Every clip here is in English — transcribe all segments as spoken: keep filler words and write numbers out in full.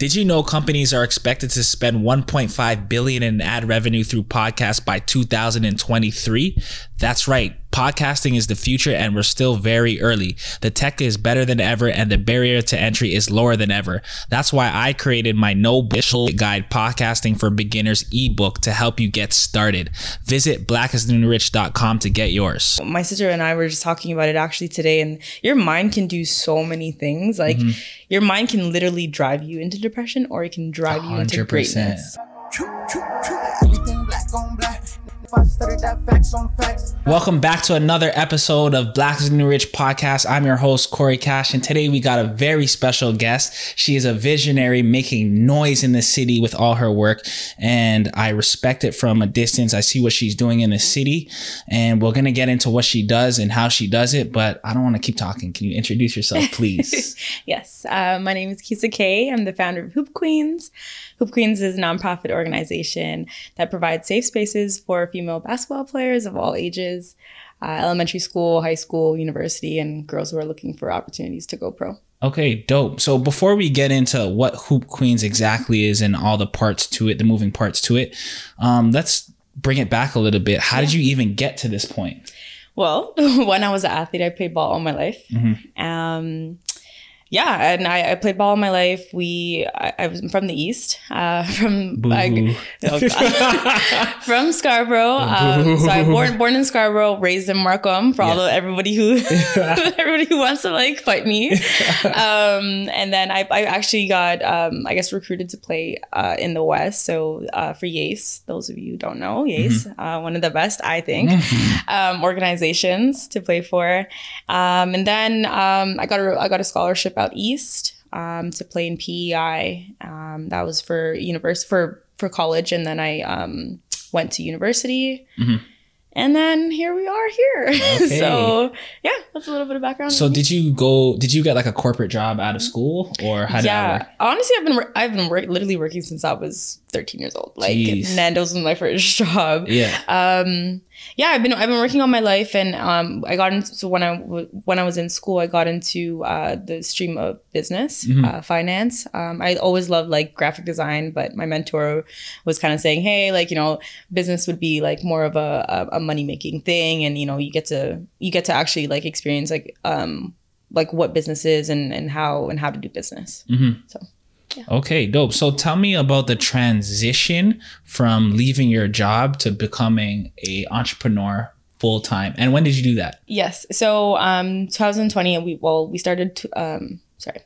Did you know companies are expected to spend one point five billion dollars in ad revenue through podcasts by two thousand twenty-three? That's right. Podcasting is the future and we're still very early. The tech is better than ever and the barrier to entry is lower than ever. That's why I created my No Bullshit Guide Podcasting for Beginners ebook to help you get started. Visit black is the new rich dot com to get yours. My sister and I were just talking about it actually today, and your mind can do so many things. Like mm-hmm. your mind can literally drive you into depression, or it can drive one hundred percent. You into greatness. Everything black on black. Welcome back to another episode of Black Is The New Rich Podcast. I'm your host, Corey Cash, and today we got a very special guest. She is a visionary making noise in the city with all her work, and I respect it from a distance. I see what she's doing in the city, and we're going to get into what she does and how she does it, but I don't want to keep talking. Can you introduce yourself, please? Yes. Uh, my name is Keisha K. I'm the founder of Hoop Queens. Hoop Queens is a nonprofit organization that provides safe spaces for female basketball players of all ages, uh, elementary school, high school, university, and girls who are looking for opportunities to go pro. Okay, dope. So before we get into what Hoop Queens exactly is and all the parts to it, the moving parts to it, um, let's bring it back a little bit. How yeah. did you even get to this point? Well, when I was an athlete, I played ball all my life. Mm-hmm. Um, Yeah, and I, I played ball all my life. We, I, I was from the East, uh, from I, oh from Scarborough. Um, so I born born in Scarborough, raised in Markham. For yeah. all the, everybody who everybody who wants to like fight me, um, and then I, I actually got um, I guess recruited to play uh, in the West. So uh, for YAAACE, those of you who don't know, YAAACE, mm-hmm. uh, one of the best I think mm-hmm. um, organizations to play for, um, and then um, I got a I got a scholarship out east um, to play in P E I. Um, that was for university for for college, and then I um, went to university, mm-hmm. and then here we are here. Okay. So yeah, that's a little bit of background. So did you go? Did you get like a corporate job out of school, or how did yeah. that work? Honestly, I've been I've been work, literally working since I was thirteen years old. Like Jeez. Nando's was my first job. Yeah. Um, yeah, I've been I've been working all my life, and um, I got into so when I w- when I was in school, I got into uh, the stream of business, mm-hmm. uh, finance. Um, I always loved like graphic design, but my mentor was kind of saying, "Hey, like you know, business would be like more of a a, a money making thing, and you know, you get to you get to actually like experience like um like what business is and and how and how to do business." Mm-hmm. So. Yeah. Okay, dope. So tell me about the transition from leaving your job to becoming an entrepreneur full time. And when did you do that? Yes. So um, twenty twenty, we well, we started, to, um, sorry.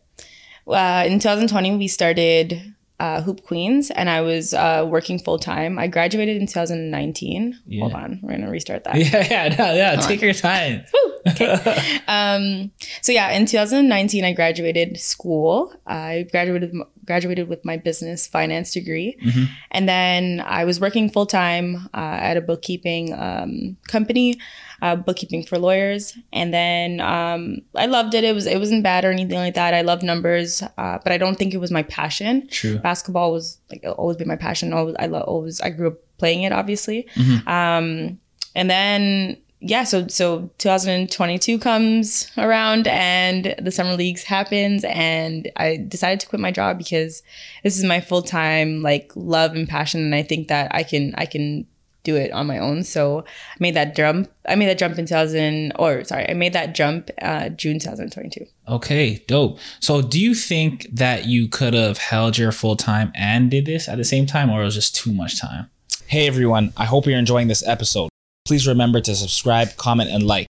Uh, in twenty twenty, we started uh, Hoop Queens, and I was uh, working full time. I graduated in two thousand nineteen. Yeah. Hold on, we're going to restart that. Yeah, yeah, no, yeah. Hold take on. Your time. Woo! Okay. Um, so yeah, in two thousand nineteen, I graduated school. I graduated graduated with my business finance degree, mm-hmm. and then I was working full time uh, at a bookkeeping um, company, uh, bookkeeping for lawyers. And then um, I loved it. It was it wasn't bad or anything like that. I loved numbers, uh, but I don't think it was my passion. True. Basketball was like always been my passion. Always, I love always. I grew up playing it, obviously. Mm-hmm. Um, and then. Yeah, so so two thousand twenty-two comes around and the summer leagues happens, and I decided to quit my job because this is my full time like love and passion, and I think that I can I can do it on my own. So I made that jump. I made that jump in two thousand or sorry, I made that jump uh, June twenty twenty-two. Okay, dope. So do you think that you could have held your full time and did this at the same time, or it was just too much time? Hey everyone, I hope you're enjoying this episode. Please remember to subscribe, comment, and like.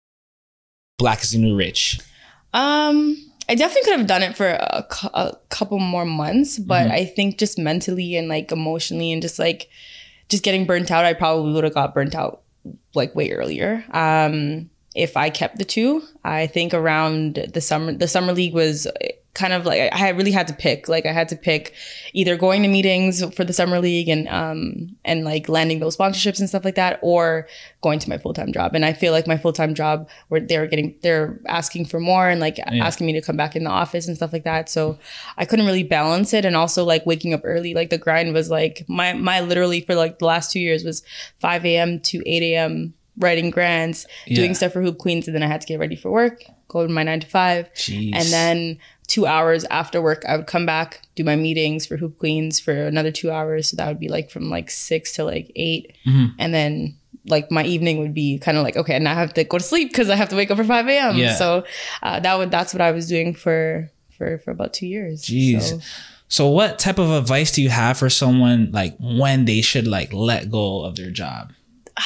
Black Is The New Rich. Um, I definitely could have done it for a, cu- a couple more months, but mm-hmm. I think just mentally and like emotionally and just like just getting burnt out, I probably would have got burnt out like way earlier. Um, if I kept the two, I think around the summer, the summer league was kind of like I really had to pick. Like I had to pick either going to meetings for the summer league and um and like landing those sponsorships and stuff like that, or going to my full time job. And I feel like my full time job where they were getting they're asking for more and like yeah. asking me to come back in the office and stuff like that. So I couldn't really balance it. And also like waking up early, like the grind was like my my literally for like the last two years was five a.m. to eight a.m. writing grants, yeah. doing stuff for Hoop Queens, and then I had to get ready for work, go to my nine to five. Jeez. And then two hours after work, I would come back, do my meetings for Hoop Queens for another two hours. So that would be like from like six to like eight. Mm-hmm. And then like my evening would be kind of like, okay, now I have to go to sleep because I have to wake up at five a.m. Yeah. So uh, that would that's what I was doing for for, for about two years. Jeez. So. so what type of advice do you have for someone like when they should like let go of their job?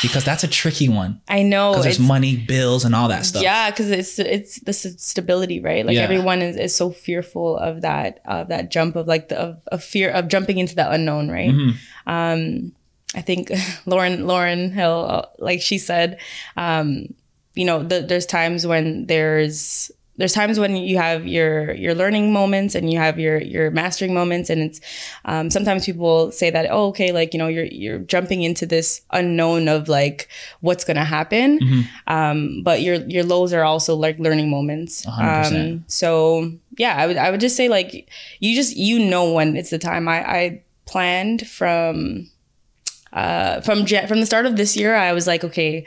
Because that's a tricky one. I know. Because there's money, bills, and all that stuff. Yeah, because it's it's the stability, right? Like yeah. everyone is, is so fearful of that of that jump of like the of, of fear of jumping into the unknown, right? Mm-hmm. Um, I think Lauren Lauren Hill, like she said, um, you know, the, there's times when there's. There's times when you have your your learning moments and you have your your mastering moments, and it's um, sometimes people say that, oh, okay, like, you know, you're you're jumping into this unknown of like what's gonna happen, mm-hmm. um, but your your lows are also like learning moments. one hundred percent. Um, so yeah, I would I would just say like you just you know when it's the time. I, I planned from uh, from from the start of this year. I was like, okay,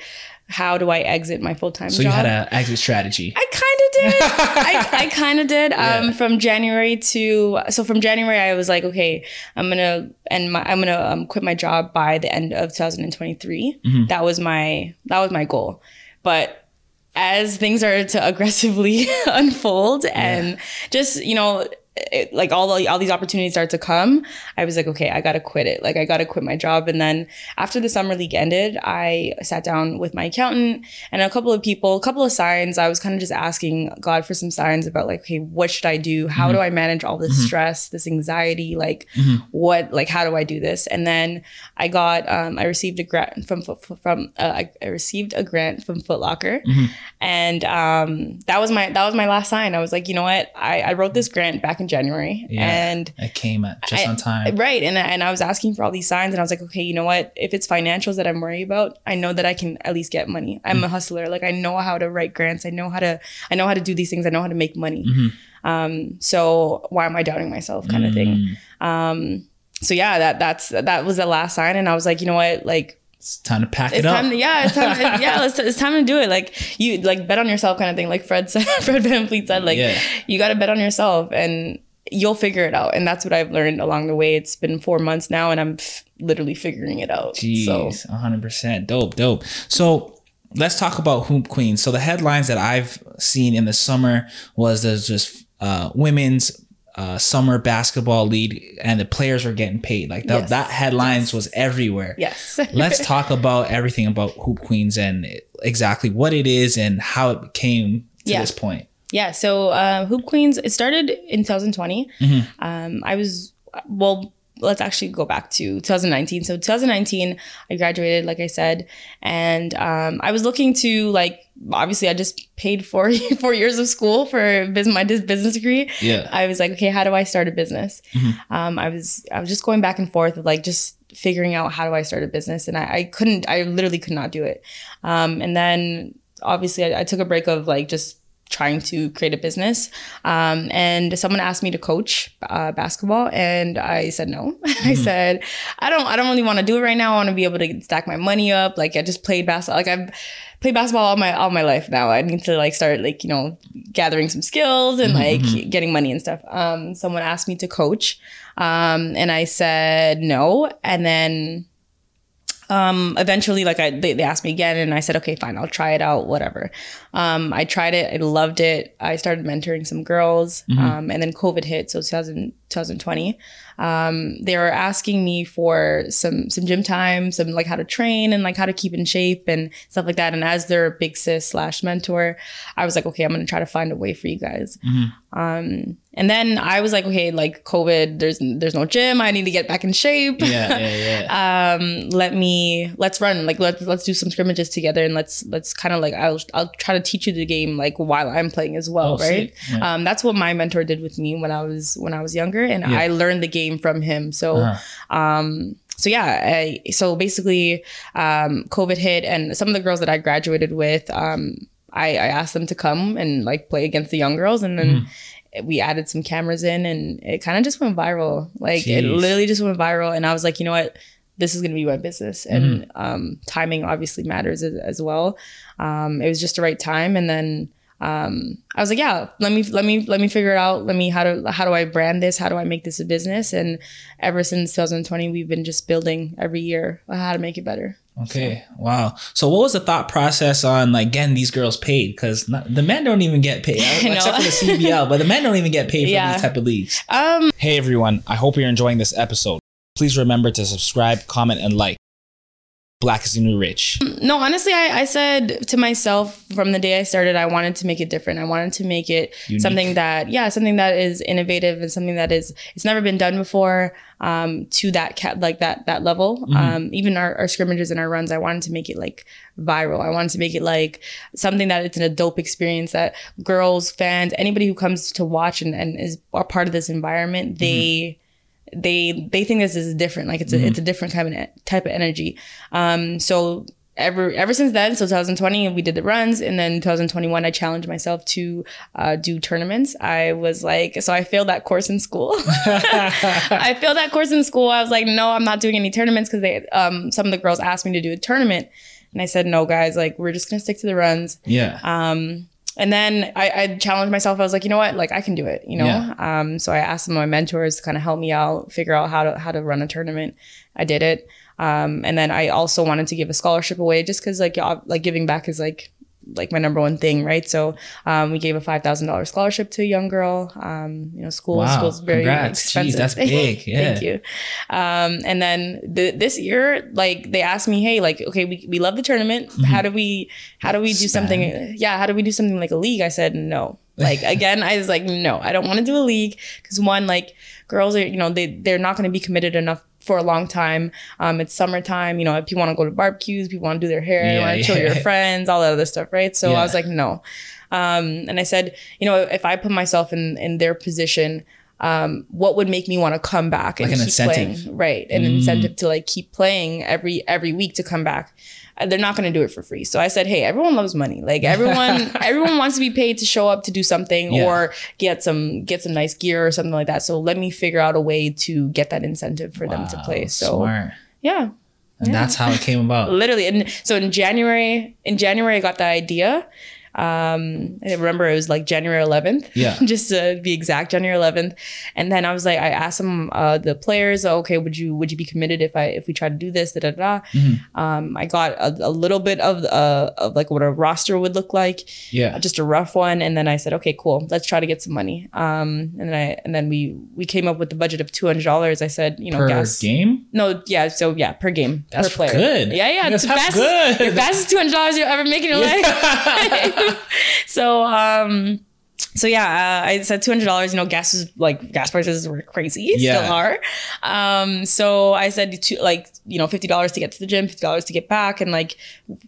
how do I exit my full time job? So you had an exit strategy. I kind. I, I kind of did um, yeah. from January to so from January I was like, okay, I'm gonna and my, I'm gonna um, quit my job by the end of two thousand twenty-three. Mm-hmm. That was my that was my goal, but as things started to aggressively unfold and yeah. just you know. It, like all the, all these opportunities start to come, I was like, okay, I gotta quit it. Like I gotta quit my job. And then after the summer league ended, I sat down with my accountant and a couple of people, a couple of signs. I was kind of just asking God for some signs about like, okay, what should I do? How mm-hmm. do I manage all this mm-hmm. stress, this anxiety? Like mm-hmm. what, like how do I do this? And then I got, um, I received a grant from, from, uh, I received a grant from Foot Locker. Mm-hmm. And um, that was my, that was my last sign. I was like, you know what? I, I wrote this grant back in January yeah, and it came at just I, on time right and I, and I was asking for all these signs, and I was like, okay, you know what, if it's financials that I'm worried about, I know that I can at least get money. I'm mm-hmm. a hustler. Like I know how to write grants, I know how to I know how to do these things, I know how to make money. Mm-hmm. um so why am I doubting myself kind mm-hmm. of thing. um so yeah that that's that was the last sign, and I was like, you know what, like it's time to pack it's it up. To, yeah, it's time. To, yeah, it's, it's time to do it. Like you, like bet on yourself, kind of thing. Like Fred said, Fred Van Fleet said, like yeah. you got to bet on yourself, and you'll figure it out. And that's what I've learned along the way. It's been four months now, and I'm f- literally figuring it out. Jeez, so. one hundred percent, dope, dope. So. Let's talk about Hoop Queens. So the headlines that I've seen in the summer was there's just uh, women's uh, summer basketball league, and the players were getting paid. Like that, yes. that headlines yes. was everywhere. Yes. Let's talk about everything about Hoop Queens and exactly what it is and how it came to yeah. this point. Yeah. So uh, Hoop Queens, it started in two thousand twenty. Mm-hmm. Um, I was well. Let's actually go back to two thousand nineteen. So two thousand nineteen, I graduated, like I said, and um, I was looking to like, obviously I just paid for four, four years of school for business, my business degree. Yeah. I was like, okay, how do I start a business? Mm-hmm. Um, I was, I was just going back and forth of like, just figuring out how do I start a business? And I, I couldn't, I literally could not do it. Um, and then obviously I, I took a break of like, just trying to create a business. Um, and someone asked me to coach uh, basketball, and I said no. Mm-hmm. I said, I don't I don't really want to do it right now. I want to be able to stack my money up. Like I just played basketball. Like I've played basketball all my all my life now. I need to like start like, you know, gathering some skills and mm-hmm. like getting money and stuff. Um, someone asked me to coach. Um, and I said no. And then Um, eventually, like I, they, they asked me again, and I said, okay, fine, I'll try it out, whatever. Um, I tried it. I loved it. I started mentoring some girls, mm-hmm. um, and then COVID hit. So two thousand twenty, um, they were asking me for some, some gym time, some like how to train and like how to keep in shape and stuff like that. And as their big sis slash mentor, I was like, okay, I'm going to try to find a way for you guys. Mm-hmm. Um, and then I was like, okay, like COVID, there's there's no gym. I need to get back in shape. Yeah, yeah, yeah. um, let me, let's run. Like, let's let's do some scrimmages together, and let's let's kind of like, I'll I'll try to teach you the game like while I'm playing as well, oh, right? Yeah. Um, that's what my mentor did with me when I was when I was younger, and yeah. I learned the game from him. So, uh-huh. um, so yeah, I, so basically, um, COVID hit, and some of the girls that I graduated with, um, I, I asked them to come and like play against the young girls, and then. Mm. We added some cameras in, and it kind of just went viral. Like Jeez. It literally just went viral. And I was like, you know what? This is going to be my business. And mm-hmm. um, timing obviously matters as, as well. Um, it was just the right time. And then um, I was like, yeah, let me, let me, let me figure it out. Let me, how to, how do I brand this? How do I make this a business? And ever since twenty twenty, we've been just building every year how to make it better. Okay. So. Wow. So what was the thought process on like getting these girls paid? Cause not, the men don't even get paid I, except for the C B L, but the men don't even get paid for yeah. these type of leagues. Um, hey everyone. I hope you're enjoying this episode. Please remember to subscribe, comment, and like. Black is the New Rich. No, honestly, I, I said to myself from the day I started, I wanted to make it different. I wanted to make it unique. Something that, yeah, something that is innovative and something that is, it's never been done before um, to that cat, like that, that level. Mm-hmm. Um, even our, our scrimmages and our runs, I wanted to make it like viral. I wanted to make it like something that it's an, a dope experience that girls, fans, anybody who comes to watch and, and is a part of this environment, they... Mm-hmm. They they think this is different, like it's a, mm-hmm. it's a different type of type of energy. Um, so ever ever since then, so twenty twenty we did the runs, and then twenty twenty-one I challenged myself to uh, do tournaments. I was like, so I failed that course in school. I failed that course in school. I was like, no, I'm not doing any tournaments because they um, some of the girls asked me to do a tournament, and I said, no, guys, like we're just gonna stick to the runs. Yeah. Um, And then I, I challenged myself. I was like, you know what? Like I can do it, you know? Yeah. Um, so I asked some of my mentors to kind of help me out, figure out how to, how to run a tournament. I did it. Um, and then I also wanted to give a scholarship away just cause like, like giving back is like, like my number one thing. Right. So, um, we gave a five thousand dollars scholarship to a young girl, um, you know, school, wow. school's very Congrats. Expensive. Jeez, that's big. Yeah. Thank you. Um, and then the, this year, like they asked me, hey, like, okay, we, we love the tournament. Mm-hmm. How do we, how do we do Spend. something? Yeah. How do we do something like a league? I said, no, like, again, I was like, no, I don't want to do a league. Cause one, like girls are, you know, they, they're not going to be committed enough for a long time. Um, it's summertime, you know, people want to go to barbecues, people want to do their hair, yeah, want to chill with yeah. your friends, all that other stuff. Right. So yeah. I was like, no. Um, and I said, you know, if I put myself in, in their position, um, what would make me want to come back and like an keep incentive. playing? Right. An mm. incentive to like keep playing every, every week to come back. They're not going to do it for free. So I said, hey, everyone loves money. Like everyone, everyone wants to be paid to show up to do something yeah. or get some, get some nice gear or something like that. So let me figure out a way to get that incentive for wow, them to play. So smart. yeah. And yeah. that's how it came about. Literally. And so in January, in January, I got the idea. Um, I remember it was like January eleventh, yeah. just to be exact, January eleventh. And then I was like, I asked them, uh, the players, oh, okay, would you, would you be committed if I, if we try to do this, da, da, da. Mm-hmm. Um, I got a, a little bit of, uh, of like what a roster would look like, yeah, uh, just a rough one. And then I said, okay, cool. Let's try to get some money. Um, and then I, and then we, we came up with the budget of two hundred dollars. I said, you know, per guess, game? No. Yeah. So yeah, per game, that's per player. Good. Yeah. Yeah. That's best, good. Your best is two hundred dollars you'll ever make in your life. So, um, so yeah, uh, I said two hundred dollars, you know, gas is like gas prices were crazy, yeah. still are. Um, so I said to like, you know, fifty dollars to get to the gym, fifty dollars to get back. And like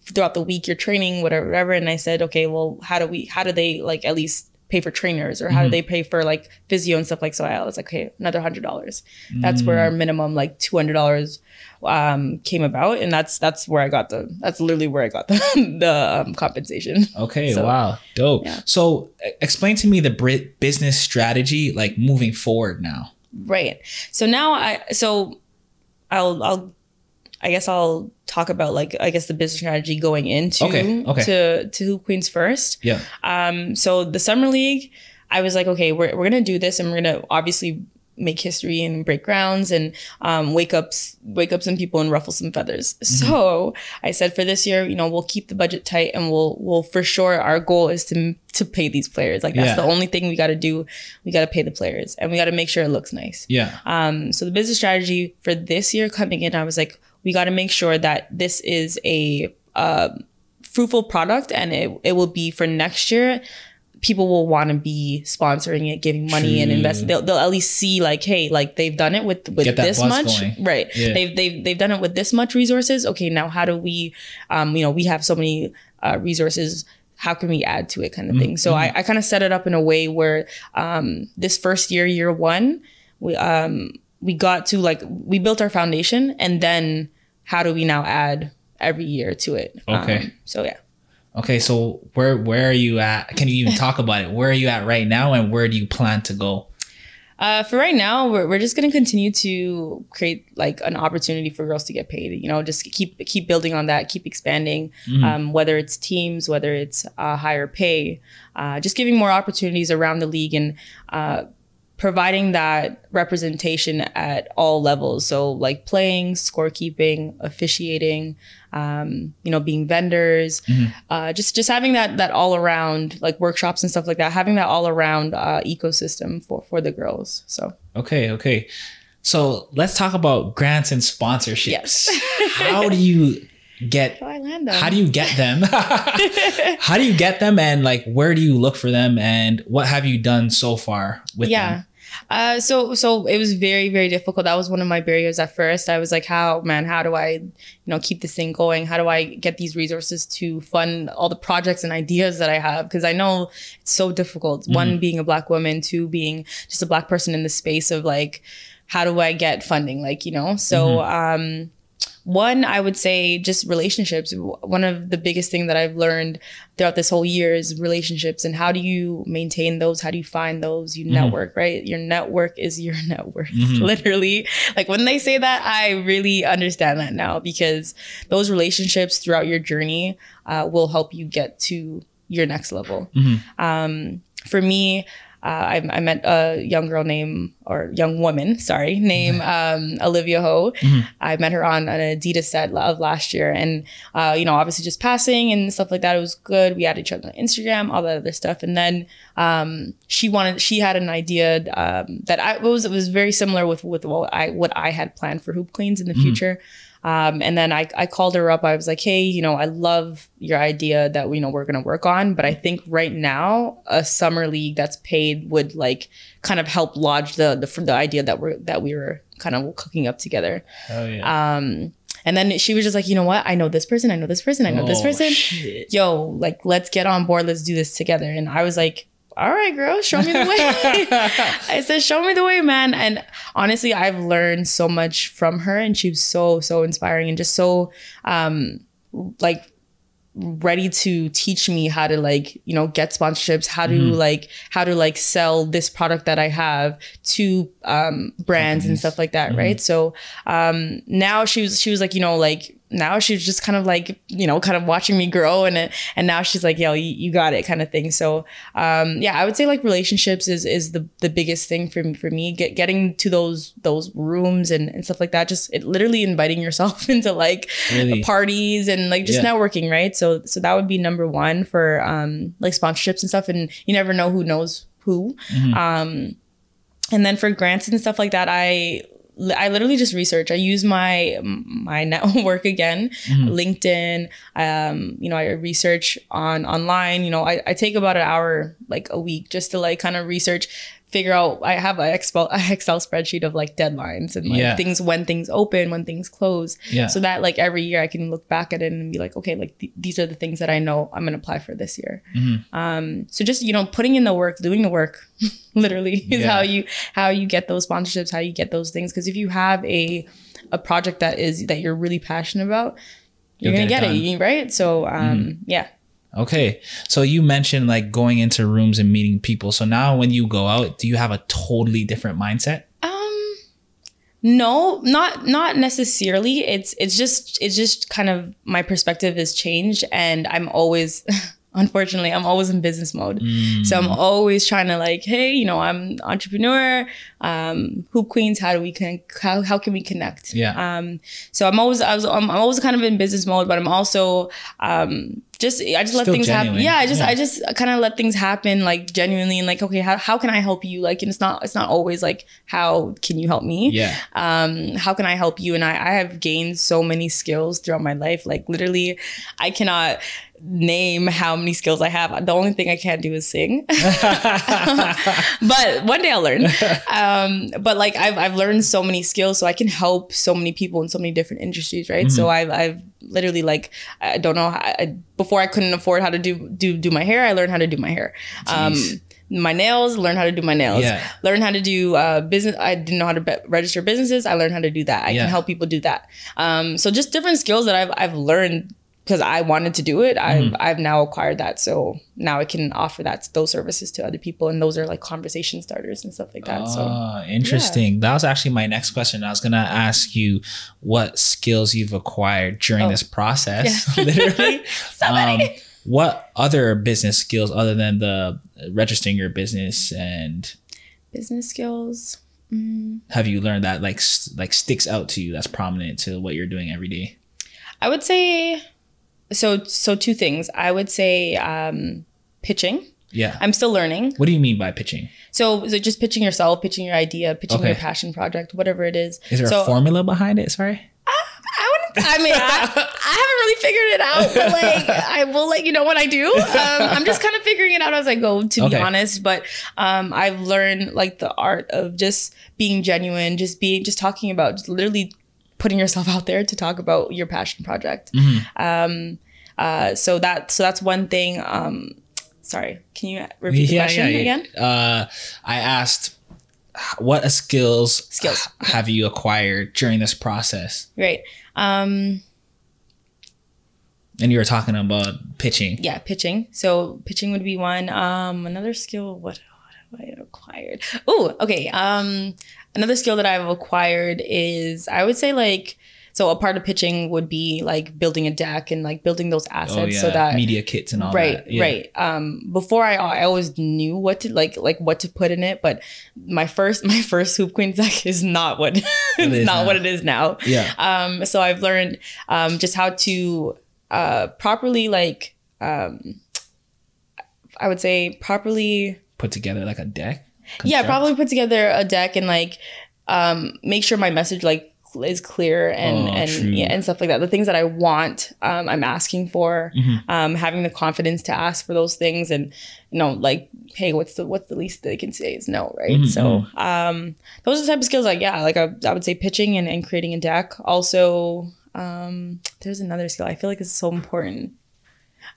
throughout the week, you're training, whatever, whatever. And I said, okay, well, how do we, how do they like at least pay for trainers or how mm-hmm. do they pay for like physio and stuff like so I was like, okay, another one hundred dollars. Mm-hmm. That's where our minimum like two hundred dollars um, came about. And that's, that's where I got the, that's literally where I got the, the um, compensation. Okay. So, wow. Dope. Yeah. So explain to me the Brit business strategy, like moving forward now. Right. So now I, so I'll, I'll, I guess I'll talk about like, I guess the business strategy going into okay, okay. to, to Hoop Queens first. Yeah. Um, so the summer league, I was like, okay, we're, we're going to do this and we're going to obviously make history and break grounds and, um, wake up, wake up some people and ruffle some feathers. Mm-hmm. So I said for this year, you know, we'll keep the budget tight and we'll, we'll for sure, our goal is to, to pay these players. Like that's yeah. the only thing we got to do. We got to pay the players and we got to make sure it looks nice. Yeah. Um, so the business strategy for this year coming in, I was like, we got to make sure that this is a uh, fruitful product and it, it will be for next year. People will want to be sponsoring it, giving money True. and investing. They'll, they'll at least see like, hey, like they've done it with, with this much. Going. Right. Yeah. They've, they've, they've done it with this much resources. Okay. Now how do we, um, you know, we have so many uh, resources. How can we add to it kind of thing? Mm-hmm. So I, I kind of set it up in a way where um, this first year, year one, we, um, we got to like, we built our foundation and then how do we now add every year to it? Okay. Um, so, yeah. Okay. So where, where are you at? Can you even talk about it? Where are you at right now? And where do you plan to go? Uh, for right now, we're, we're just going to continue to create like an opportunity for girls to get paid, you know, just keep keep building on that, keep expanding, mm. um, whether it's teams, whether it's uh, higher pay, uh, just giving more opportunities around the league and uh, providing that representation at all levels. So like playing, scorekeeping, officiating, um, you know, being vendors, mm-hmm. uh, just just having that that all around like workshops and stuff like that, having that all around uh, ecosystem for, for the girls. So okay, okay. So let's talk about grants and sponsorships. Yes. How do you get? How do I land them? How do you get them? How do you get them, and like where do you look for them, and what have you done so far with yeah. them? Uh, so, so it was very, very difficult. That was one of my barriers at first. I was like, how, man, how do I, you know, keep this thing going? How do I get these resources to fund all the projects and ideas that I have? Cause I know it's so difficult. Mm-hmm. One, being a Black woman, two, being just a Black person in the space of like, how do I get funding? Like, you know, so, mm-hmm. um, one, I would say just relationships. One of the biggest thing that I've learned throughout this whole year is relationships, and how do you maintain those? How do you find those? You mm-hmm. network, right? Your network is your network, mm-hmm. literally. Like when they say that, I really understand that now, because those relationships throughout your journey uh, will help you get to your next level. Mm-hmm. Um, for me, Uh, I, I met a young girl named, or young woman, sorry, named um, Olivia Ho. Mm-hmm. I met her on an Adidas set of last year, and, uh, you know, obviously just passing and stuff like that. It was good. We added each other on Instagram, all that other stuff. And then um, she wanted, she had an idea um, that I it was, it was very similar with, with what I, what I had planned for Hoop Queens in the mm-hmm. future. Um, and then I, I called her up. I was like, hey, you know, I love your idea that, you know, we're going to work on, but I think right now a summer league that's paid would like kind of help lodge the, the, the idea that we're, that we were kind of cooking up together. Oh, yeah. Um, and then she was just like, you know what? I know this person. I know this person. I know oh, this person. Shit. Yo, like, let's get on board. Let's do this together. And I was like, all right, girl, show me the way. I said, show me the way, man. And honestly, I've learned so much from her, and she was so, so inspiring and just so um, like ready to teach me how to like, you know, get sponsorships, how to mm-hmm. like, how to like sell this product that I have to um, brands mm-hmm. and stuff like that. Mm-hmm. Right. So um, now she was, she was like, you know, like, now she's just kind of like, you know, kind of watching me grow, and it, and now she's like, yo, you, you got it, kind of thing. So, um, yeah, I would say like relationships is is the, the biggest thing for me, for me, get, getting to those those rooms and, and stuff like that. Just it, literally inviting yourself into like really? parties and like just yeah. networking, right? So so that would be number one for um, like sponsorships and stuff. And you never know who knows who. Mm-hmm. Um, and then for grants and stuff like that, I. I literally just research. I use my my network again, mm-hmm. LinkedIn. Um, you know, I research on online. You know, I, I take about an hour like a week just to like kind of research, figure out. I have an Excel Excel spreadsheet of like deadlines and like yeah. things, when things open, when things close, yeah. so that like every year I can look back at it and be like, okay, like th- these are the things that I know I'm gonna apply for this year. Mm-hmm. Um, so just you know, putting in the work, doing the work. Literally is yeah. how you how you get those sponsorships, how you get those things. Because if you have a a project that is that you're really passionate about, you're You'll gonna get, get it, it, right? So um, mm. yeah. Okay, so you mentioned like going into rooms and meeting people. So now when you go out, do you have a totally different mindset? Um, no, not not necessarily. It's it's just it's just kind of my perspective has changed, and I'm always. Unfortunately, I'm always in business mode. Mm. So I'm always trying to like, hey, you know, I'm an entrepreneur, um, Hoop Queens, how do we con- how, how can we connect? Yeah. Um, so I'm always, I was, I'm always kind of in business mode, but I'm also, um, just, I just Still let things genuine. happen. Yeah. I just, yeah. I just kind of let things happen like genuinely and like, okay, how, how can I help you? Like, and it's not, it's not always like, how can you help me? Yeah. Um, how can I help you? And I, I have gained so many skills throughout my life. Like literally I cannot name how many skills I have. The only thing I can't do is sing, but one day I'll learn. Um, but like I've, I've learned so many skills, so I can help so many people in so many different industries. Right. Mm-hmm. So I've, I've literally like, I don't know how I, before I couldn't afford how to do, do, do my hair. I learned how to do my hair. Jeez. Um, my nails, learn how to do my nails, yeah. learn how to do uh, business. I didn't know how to be- register businesses. I learned how to do that. I yeah. can help people do that. Um, so just different skills that I've, I've learned because I wanted to do it, mm-hmm. I've, I've now acquired that. So now I can offer that those services to other people. And those are like conversation starters and stuff like that. Oh, so interesting. Yeah. That was actually my next question. I was going to ask you what skills you've acquired during oh. this process. Yeah. Literally. Somebody. Um, what other business skills other than the registering your business and business skills mm. have you learned that like like sticks out to you, that's prominent to what you're doing every day? I would say so so two things. I would say um pitching. Yeah, I'm still learning. What do you mean by pitching? So is it just pitching yourself, pitching your idea, pitching okay. your passion project, whatever it is? Is there so, a formula behind it? Sorry, I mean, I, I haven't really figured it out, but like, I will let you know when I do. Um, I'm just kind of figuring it out as I go, to okay. be honest. But um, I've learned like the art of just being genuine, just being, just talking about, just literally putting yourself out there to talk about your passion project. Mm-hmm. Um, uh, so that, so that's one thing. Um, sorry, can you repeat the yeah, question yeah, yeah. again? Uh, I asked, what skills skills have you acquired during this process? Right. Um, and you were talking about pitching. Yeah, pitching. So pitching would be one. Um, another skill, what, what have I acquired? Oh, okay. Um, another skill that I've acquired is, I would say like, so a part of pitching would be like building a deck and like building those assets oh, yeah. so that media kits and all right, that. Yeah. Right, right. Um, before I, I always knew what to like, like what to put in it, but my first, my first Hoop Queens deck is not what it it's is not now. what it is now. Yeah. Um. So I've learned um just how to uh properly like um I would say properly put together like a deck. Construct. Yeah, probably put together a deck and like um make sure my message like. is clear and oh, and yeah, and stuff like that. The things that I want, um, I'm asking for, mm-hmm. um, having the confidence to ask for those things, and you know, like, hey, what's the what's the least they can say is no, right? Mm-hmm. So, um, those are the type of skills. Like, yeah, like I, I would say pitching and, and creating a deck. Also, um, there's another skill I feel like is so important.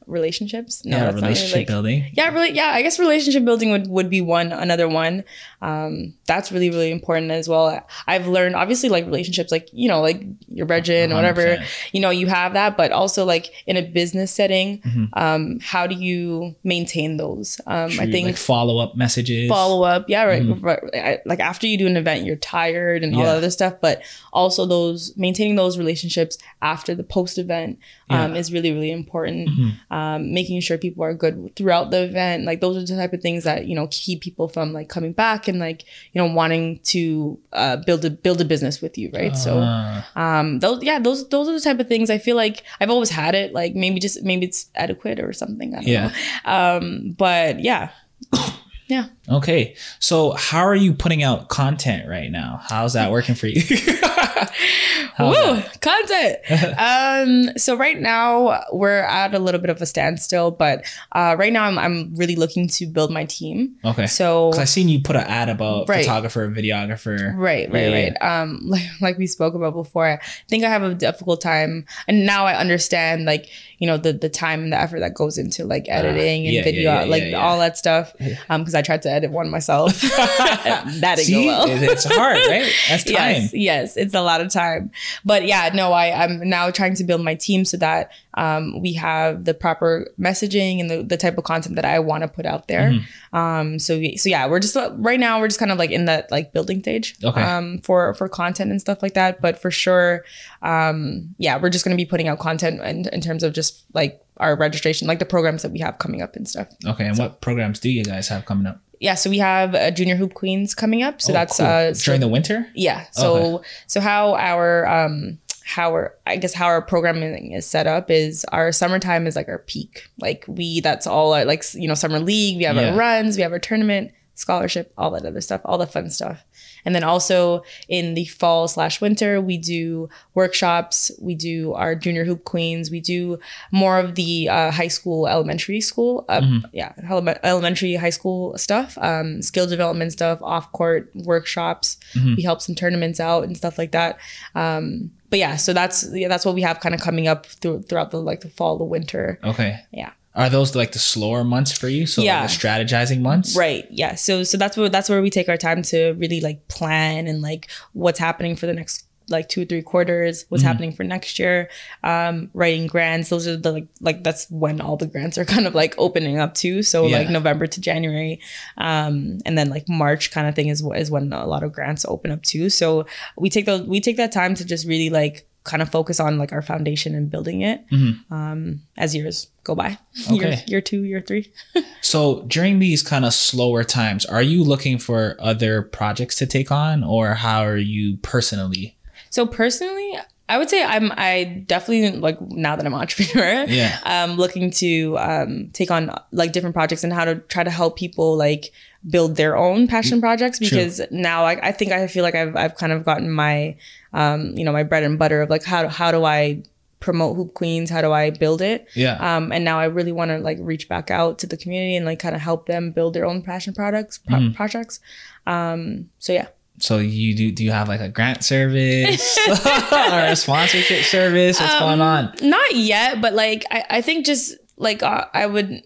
Relationships. No, yeah, that's relationship not really like, building. Yeah, really. Yeah, I guess relationship building would, would be one, another one. Um, that's really, really important as well. I've learned obviously like relationships, like, you know, like your regin or whatever, you know, you have that, but also like in a business setting, mm-hmm. um, how do you maintain those? Um, True, I think like follow up messages, follow up. Yeah. Right, mm-hmm. right. Like after you do an event, you're tired and yeah. all that other stuff, but also those maintaining those relationships after the post event, um, yeah. is really, really important. Mm-hmm. Um, making sure people are good throughout the event. Like those are the type of things that, you know, keep people from like coming back and like, you know, wanting to uh, build a build a business with you. Right. Uh. So um, those, yeah, those those are the type of things I feel like I've always had it. Like maybe just maybe it's adequate or something. I don't yeah. know. Um, but yeah. Yeah. Okay. So how are you putting out content right now? How's that working for you? Woo, content. um, so right now we're at a little bit of a standstill, but uh, right now I'm I'm really looking to build my team. Okay. So I've seen you put an ad about right. photographer, videographer. Right, right, yeah. right. Um, like, like we spoke about before, I think I have a difficult time, and now I understand like, you know, the the time and the effort that goes into like editing uh, yeah, and video, yeah, yeah, like yeah, yeah. all that stuff. Um, because I tried to edit one myself. That didn't See, go well. It's hard, right? That's time. Yes, yes, it's a lot of time. But yeah, no, I, I'm now trying to build my team so that um, we have the proper messaging and the, the type of content that I want to put out there. Mm-hmm. Um, so so yeah, we're just right now we're just kind of like in that like building stage okay. um, for for content and stuff like that. But for sure, um, yeah, we're just going to be putting out content in, in terms of just like our registration, like the programs that we have coming up and stuff. Okay, and so, what programs do you guys have coming up? Yeah, so we have uh, Junior Hoop Queens coming up. So oh, that's cool. uh, so, during the winter. Yeah. So okay. so how our um how our I guess how our programming is set up is our summertime is like our peak. Like we that's all our, like you know summer league. We have yeah. our runs. We have our tournament, scholarship, all that other stuff, all the fun stuff. And then also in the fall slash winter, we do workshops. We do our Junior Hoop Queens. We do more of the uh, high school, elementary school. Uh, mm-hmm. Yeah, ele- elementary, high school stuff, um, skill development stuff, off court workshops. Mm-hmm. We help some tournaments out and stuff like that. Um, but yeah, so that's yeah, that's what we have kind of coming up through, throughout the like the fall, the winter. Okay. Yeah. Are those like the slower months for you? So yeah. like the strategizing months? Right. Yeah. So so that's where that's where we take our time to really like plan and like what's happening for the next like two, three quarters, what's mm-hmm. happening for next year, um, writing grants. Those are the, like, like that's when all the grants are kind of like opening up too. So yeah. like November to January. Um, and then like March kind of thing is, is when a lot of grants open up too. So we take those, we take that time to just really like kind of focus on like our foundation and building it mm-hmm. um, as years go by. Okay. year, year two, year three. So during these kind of slower times, are you looking for other projects to take on, or how are you personally? So personally, I would say I'm, I definitely like now that I'm an entrepreneur, yeah. um, looking to um, take on like different projects and how to try to help people like build their own passion projects, because True. now I, I think I feel like I've, I've kind of gotten my, um, you know, my bread and butter of like, how, how do I promote Hoop Queens? How do I build it? Yeah. Um, and now I really want to like reach back out to the community and like kind of help them build their own passion products, pro- mm. projects. Um, so yeah. So you do, do you have like a grant service or a sponsorship service? What's um, going on? Not yet, but like, I, I think just like, uh, I would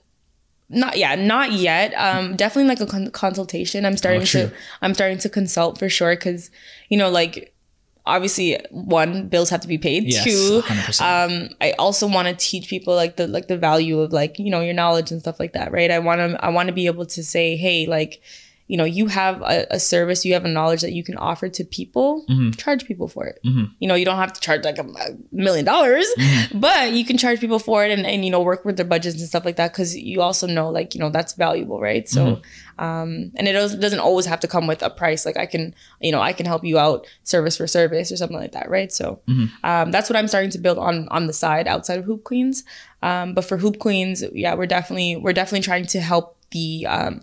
not, yeah, not yet. Um, definitely like a con- consultation. I'm starting oh, to, I'm starting to consult for sure. Cause you know, like obviously one, bills have to be paid. Yes, two, one hundred percent. um, I also want to teach people like the, like the value of like, you know, your knowledge and stuff like that. Right. I want to, I want to be able to say, hey, like, you know, you have a, a service, you have a knowledge that you can offer to people, mm-hmm. charge people for it. Mm-hmm. You know, you don't have to charge like a, a million dollars, mm-hmm. but you can charge people for it and, and, you know, work with their budgets and stuff like that. Cause you also know, like, you know, that's valuable, right? So, mm-hmm. um, and it doesn't always have to come with a price. Like I can, you know, I can help you out service for service or something like that, right? So mm-hmm. um, that's what I'm starting to build on, on the side outside of Hoop Queens. Um, but for Hoop Queens, yeah, we're definitely, we're definitely trying to help the, um,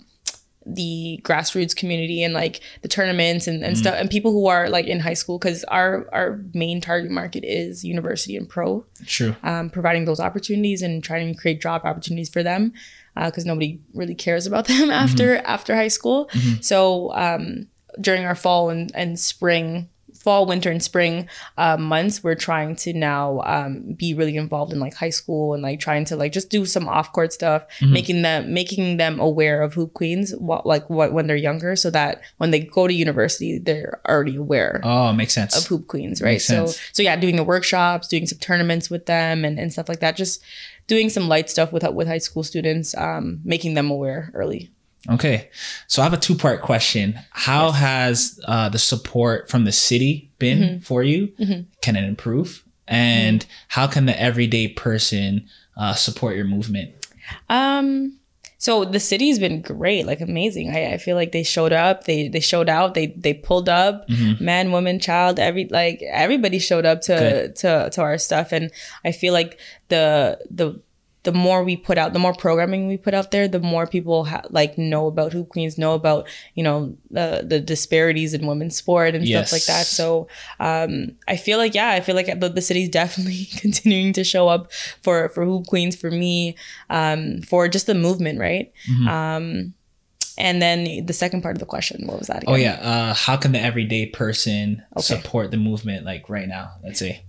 the grassroots community and like the tournaments and, and mm. stuff and people who are like in high school, because our our main target market is university and pro. True. Um, providing those opportunities and trying to create job opportunities for them, because uh, nobody really cares about them after mm-hmm. after high school. Mm-hmm. So um, during our fall and, and spring, fall, winter and spring uh, months, we're trying to now um, be really involved in like high school and like trying to like just do some off court stuff, mm-hmm. making them making them aware of Hoop Queens, what, like what when they're younger, so that when they go to university, they're already aware. Oh, makes sense. Of Hoop Queens, right? Makes so sense. so yeah, doing the workshops, doing some tournaments with them, and, and stuff like that. Just doing some light stuff with with high school students, um, making them aware early. Okay. So I have a two-part question. How yes. has uh, the support from the city been mm-hmm. for you? Mm-hmm. Can it improve? And mm-hmm. how can the everyday person uh, support your movement? Um, so the city's been great, like amazing. I, I feel like they showed up, they they showed out, they they pulled up, mm-hmm. man, woman, child, every like everybody showed up to, to to our stuff. And I feel like the the the more we put out, the more programming we put out there, the more people ha- like know about Hoop Queens, know about, you know, the, the disparities in women's sport and yes. stuff like that. So um, I feel like, yeah, I feel like the, the city's definitely continuing to show up for, for Hoop Queens, for me, um, for just the movement, right? Mm-hmm. Um, and then the second part of the question, what was that again? Oh, yeah. Uh, how can the everyday person okay. support the movement like right now, let's say?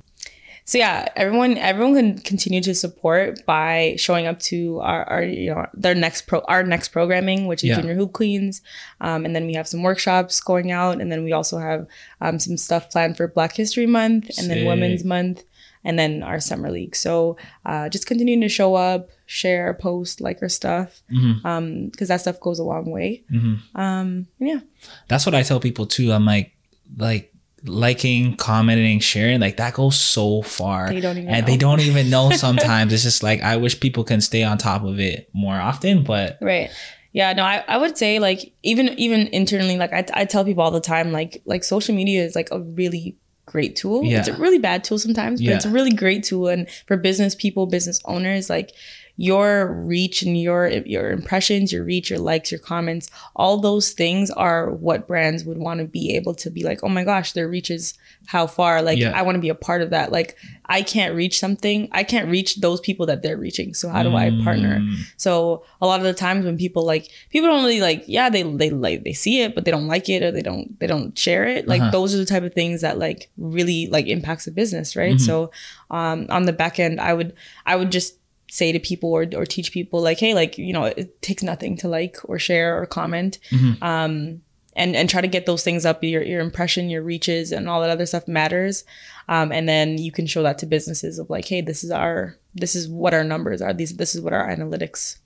So yeah, everyone everyone can continue to support by showing up to our, our you know their next pro our next programming, which is yeah. Junior Hoop Queens, um, and then we have some workshops going out, and then we also have um, some stuff planned for Black History Month and Sick. Then Women's Month, and then our summer league. So uh, just continuing to show up, share, post, like our stuff, because mm-hmm. um, that stuff goes a long way. Mm-hmm. Um, yeah, that's what I tell people too. I'm like like. liking, commenting, sharing, like that goes so far. They don't even and know. They don't even know sometimes. It's just like, I wish people can stay on top of it more often, but. Right. Yeah, no, I, I would say like, even even internally, like I, I tell people all the time, like like social media is like a really great tool. Yeah. It's a really bad tool sometimes, but yeah. it's a really great tool. And for business people, business owners, like your reach and your your impressions, your reach, your likes, your comments, all those things are what brands would want to be able to be like, oh my gosh, their reach is how far, like yeah. I want to be a part of that. Like I can't reach something, I can't reach those people that they're reaching, so how do mm. I partner? So a lot of the times when people like people don't really like yeah they they like they see it but they don't like it or they don't they don't share it, like uh-huh. those are the type of things that like really like impacts a business, right? Mm-hmm. So um on the back end, I would I would just say to people or or teach people like, hey, like, you know, it takes nothing to like or share or comment. Mm-hmm. Um, and and try to get those things up. Your your impression, your reaches, and all that other stuff matters. Um, and then you can show that to businesses of like, hey, this is our this is what our numbers are. These this is what our analytics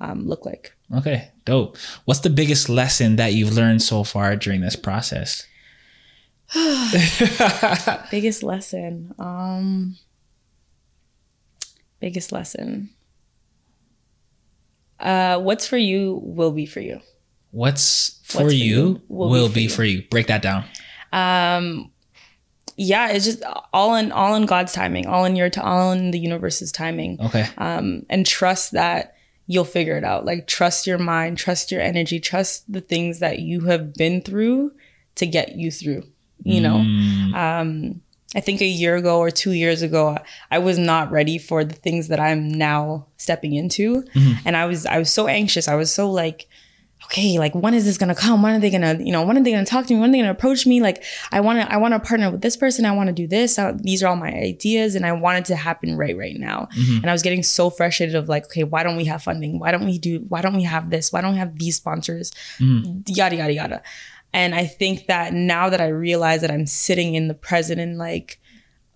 um, look like. Okay, dope. What's the biggest lesson that you've learned so far during this process? biggest lesson. Um, biggest lesson. Uh, what's for you will be for you. What's for, what's for you will, will be, be for you. you. Break that down. Um, yeah, it's just all in all in God's timing, all in your t- all in the universe's timing. Okay. Um, and trust that you'll figure it out. Like, trust your mind, trust your energy, trust the things that you have been through to get you through, you know? Mm. Um, I think a year ago or two years ago, I was not ready for the things that I'm now stepping into. Mm-hmm. And I was, I was so anxious. I was so like, okay, like, when is this going to come? When are they going to, you know, when are they going to talk to me? When are they going to approach me? Like, I want to, I want to partner with this person. I want to do this. I, these are all my ideas. And I want it to happen right, right now. Mm-hmm. And I was getting so frustrated of like, okay, why don't we have funding? Why don't we do, why don't we have this? Why don't we have these sponsors? Mm. Yada, yada, yada. And I think that now that I realize that I'm sitting in the present and like,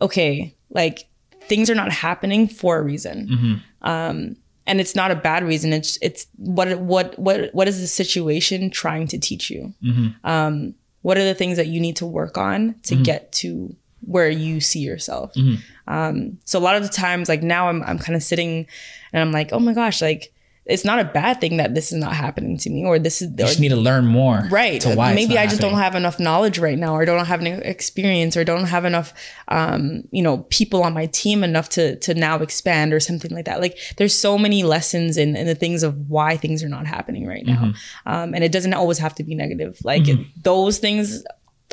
okay, like, things are not happening for a reason. Mm-hmm. Um, and it's not a bad reason. It's it's what what what what is the situation trying to teach you? Mm-hmm. Um, what are the things that you need to work on to mm-hmm. get to where you see yourself? Mm-hmm. Um, so a lot of the times, like, now I'm I'm kind of sitting and I'm like, oh my gosh, like, it's not a bad thing that this is not happening to me, or this is, or, you just need to learn more. Right. To why Maybe I just happening. don't have enough knowledge right now, or don't have an experience, or don't have enough, um, you know, people on my team enough to, to now expand or something like that. Like, there's so many lessons in, in the things of why things are not happening right now. Mm-hmm. Um, and it doesn't always have to be negative. Like mm-hmm. it, those things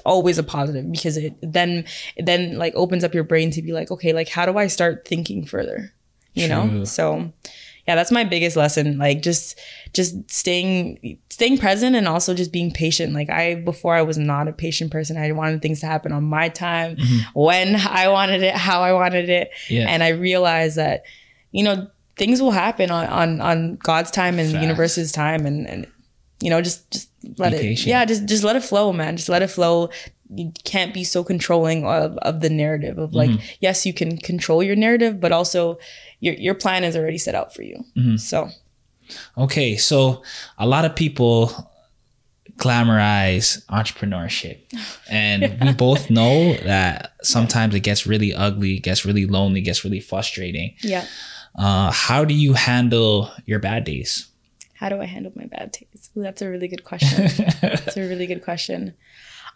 always a positive, because it then, it then like opens up your brain to be like, okay, like, how do I start thinking further? You True. know? So yeah, that's my biggest lesson. Like, just, just staying, staying present, and also just being patient. Like, I, before I was not a patient person. I wanted things to happen on my time, mm-hmm. when I wanted it, how I wanted it. Yeah. And I realized that, you know, things will happen on, on, on God's time and Fact. the universe's time. And, and, you know, just, just let be it, patient. yeah, just, just let it flow, man. Just let it flow. You can't be so controlling of, of the narrative of like, mm-hmm. yes, you can control your narrative, but also your, your plan is already set out for you. Mm-hmm. So. Okay. So a lot of people glamorize entrepreneurship, and yeah. we both know that sometimes it gets really ugly, gets really lonely, gets really frustrating. Yeah. Uh, how do you handle your bad days? How do I handle my bad days? Ooh, that's a really good question. That's a really good question.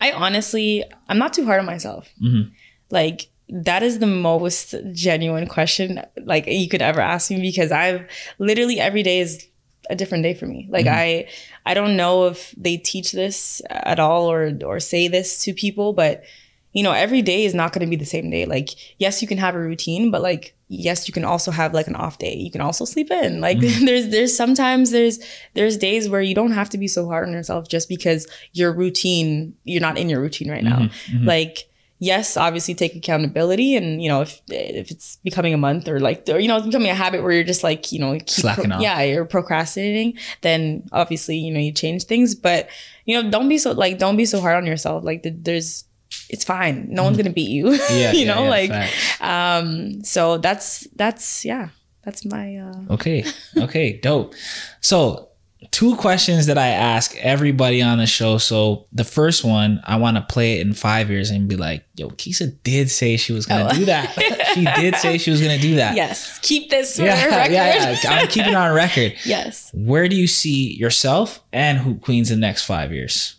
I honestly, I'm not too hard on myself. Mm-hmm. Like, that is the most genuine question like you could ever ask me, because I've literally, every day is a different day for me. Like mm-hmm. I, I don't know if they teach this at all, or, or say this to people, but you know, every day is not going to be the same day. Like, yes, you can have a routine, but like, yes, you can also have like an off day. You can also sleep in. Like mm-hmm. there's, there's sometimes there's, there's days where you don't have to be so hard on yourself just because your routine, you're not in your routine right now. Mm-hmm. Mm-hmm. Like, yes, obviously take accountability, and you know, if if it's becoming a month, or like, or you know, it's becoming a habit where you're just like, you know, keep slacking pro- off. Yeah, you're procrastinating, then obviously, you know, you change things, but you know, don't be so like, don't be so hard on yourself. Like the, there's, it's fine. No one's going to beat you, yeah, you know, yeah, yeah, like, facts. um, so that's, that's, yeah, that's my, uh, okay. Okay. Dope. So two questions that I ask everybody on the show. So the first one, I want to play it in five years and be like, yo, Keisha did say she was going to oh. do that. She did say she was going to do that. Yes. Keep this on yeah, record. Yeah, yeah. I'm keeping it on record. Yes. Where do you see yourself and Hoop Queens in the next five years?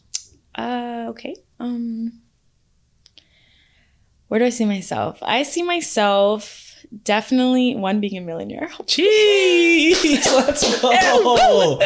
Uh, okay. Um, Where do I see myself? I see myself definitely, one, being a millionaire. Jeez, let's go.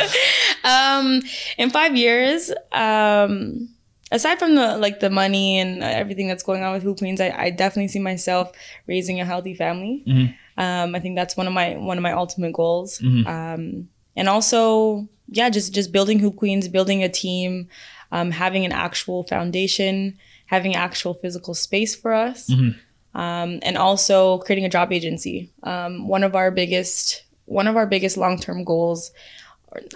um, in five years, um, aside from the like the money and everything that's going on with Hoop Queens, I, I definitely see myself raising a healthy family. Mm-hmm. Um, I think that's one of my one of my ultimate goals. Mm-hmm. Um, and also, yeah, just just building Hoop Queens, building a team, um, having an actual foundation, having actual physical space for us, mm-hmm. um, and also creating a job agency. Um, one of our biggest, one of our biggest long-term goals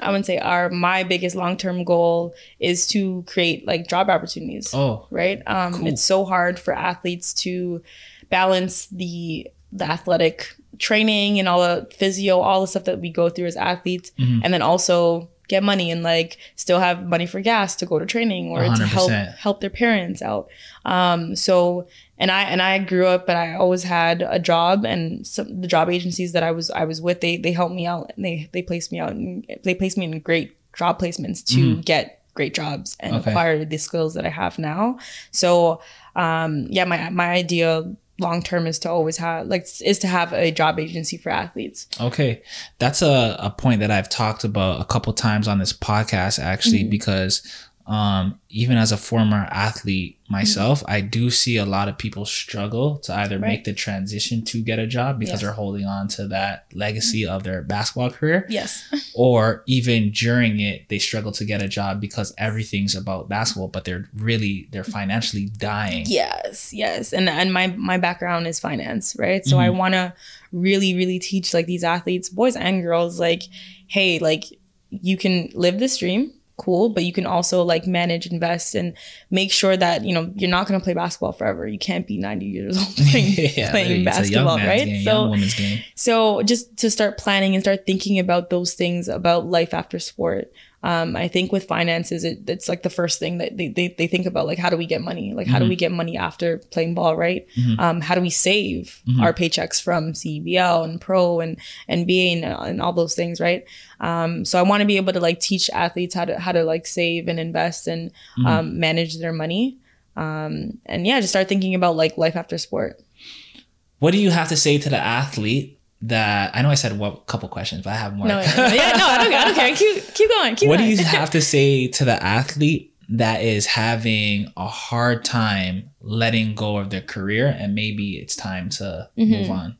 I wouldn't say our my biggest long-term goal is to create like job opportunities. Oh, right. Um, cool. It's so hard for athletes to balance the the athletic training and all the physio, all the stuff that we go through as athletes, mm-hmm. and then also get money and like still have money for gas to go to training or one hundred percent. To help help their parents out. Um, so and I and I grew up, and I always had a job, and some the job agencies that I was I was with, they they helped me out, and they they placed me out, and they placed me in great job placements to mm. get great jobs and okay. acquire the skills that I have now. So um, yeah, my my idea long term is to always have like is to have a job agency for athletes. Okay, that's a, a point that I've talked about a couple times on this podcast actually, mm-hmm. because um even as a former athlete myself, mm-hmm. I do see a lot of people struggle to either right. make the transition to get a job because yes. they're holding on to that legacy mm-hmm. of their basketball career, yes or even during it they struggle to get a job because everything's about basketball, but they're really they're financially dying. Yes yes and and my my background is finance, right? So mm-hmm. I want to really really teach like these athletes, boys and girls, like, hey, like you can live this dream, cool, but you can also like manage, invest, and make sure that, you know, you're not going to play basketball forever. You can't be ninety years old playing, yeah, playing basketball, right? Game, so, so just to start planning and start thinking about those things about life after sport. Um, I think with finances, it, it's like the first thing that they, they, they think about, like, how do we get money? Like, mm-hmm. how do we get money after playing ball, right? Mm-hmm. Um, how do we save mm-hmm. our paychecks from C E B L and pro and N B A and, and all those things, right? Um, so I want to be able to like teach athletes how to how to like save and invest and mm-hmm. um, manage their money, um, and yeah, just start thinking about like life after sport. What do you have to say to the athlete? That I know I said well, a couple questions, but I have more. No, yeah, no, I don't, I don't care. Keep, keep going. Keep what going. What do you have to say to the athlete that is having a hard time letting go of their career and maybe it's time to mm-hmm. move on?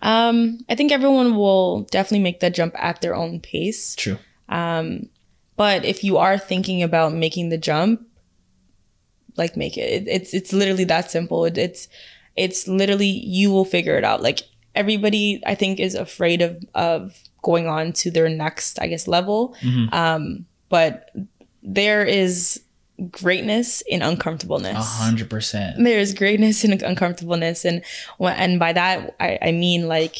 Um, I think everyone will definitely make that jump at their own pace. True. Um, but if you are thinking about making the jump, like make it. it it's it's literally that simple. It, it's it's literally you will figure it out. Like. Everybody, I think, is afraid of, of going on to their next, I guess, level. Mm-hmm. Um, but there is greatness in uncomfortableness. A hundred percent. There is greatness in uncomfortableness. And and by that, I, I mean, like,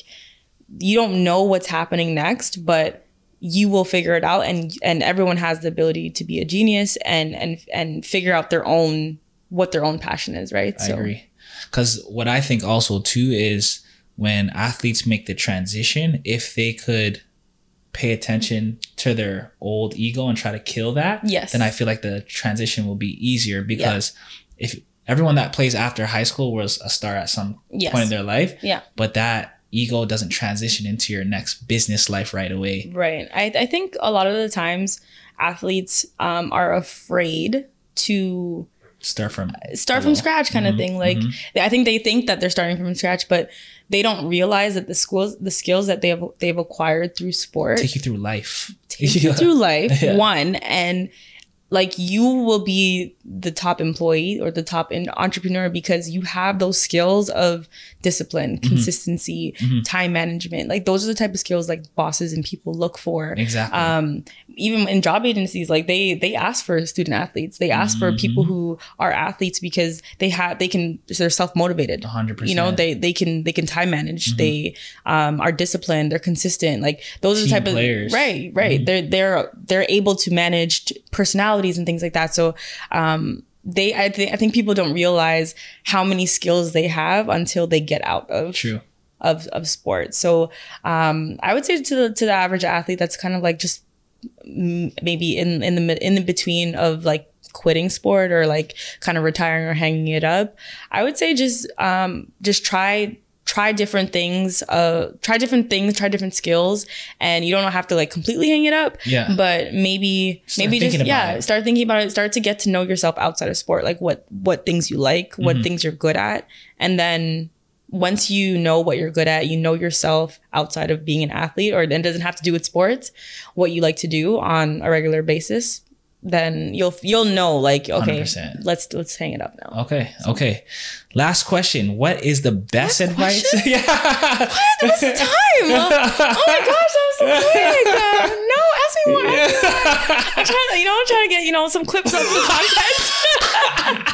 you don't know what's happening next, but you will figure it out. And, and everyone has the ability to be a genius and, and, and figure out their own, what their own passion is, right? I so. agree. Because what I think also, too, is... when athletes make the transition, if they could pay attention to their old ego and try to kill that, yes. then I feel like the transition will be easier because yeah. if everyone that plays after high school was a star at some yes. point in their life, yeah. but that ego doesn't transition into your next business life right away. Right. I, I think a lot of the times athletes um, are afraid to... Start from start from scratch kind mm-hmm, of thing. Like mm-hmm. I think they think that they're starting from scratch, but they don't realize that the schools, the skills that they have, they've acquired through sport take you through life, take yeah. you through life. Yeah. One and like you will be the top employee or the top in entrepreneur because you have those skills of discipline, mm-hmm. consistency, mm-hmm. time management. Like those are the type of skills like bosses and people look for. Exactly. Um, even in job agencies, like they they ask for student athletes. They ask mm-hmm. for people who are athletes because they have they can they're self-motivated. one hundred percent. You know, they they can they can time manage. Mm-hmm. They um, are disciplined. They're consistent. Like those Team are the type players. Of right, right. Mm-hmm. They're they're they're able to manage personalities and things like that. So. Um, Um, they, I, th- I think people don't realize how many skills they have until they get out of True. of of sports. So um, I would say to the, to the average athlete that's kind of like just maybe in in the in the between of like quitting sport or like kind of retiring or hanging it up. I would say just um, just try. Try different things, uh, try different things, try different skills, and you don't have to like completely hang it up. Yeah. But maybe, start maybe just, yeah, it. start thinking about it. Start to get to know yourself outside of sport, like what, what things you like, what mm-hmm. things you're good at. And then once you know what you're good at, you know yourself outside of being an athlete, or it doesn't have to do with sports, what you like to do on a regular basis, then you'll you'll know like okay one hundred percent. let's let's hang it up now. Okay so. okay last question. What is the best last advice? Yeah. What? There was time. Oh, oh my gosh, that was so quick. Uh, no Yeah. I'm trying to, you know, I'm trying to get, you know, some clips of the content.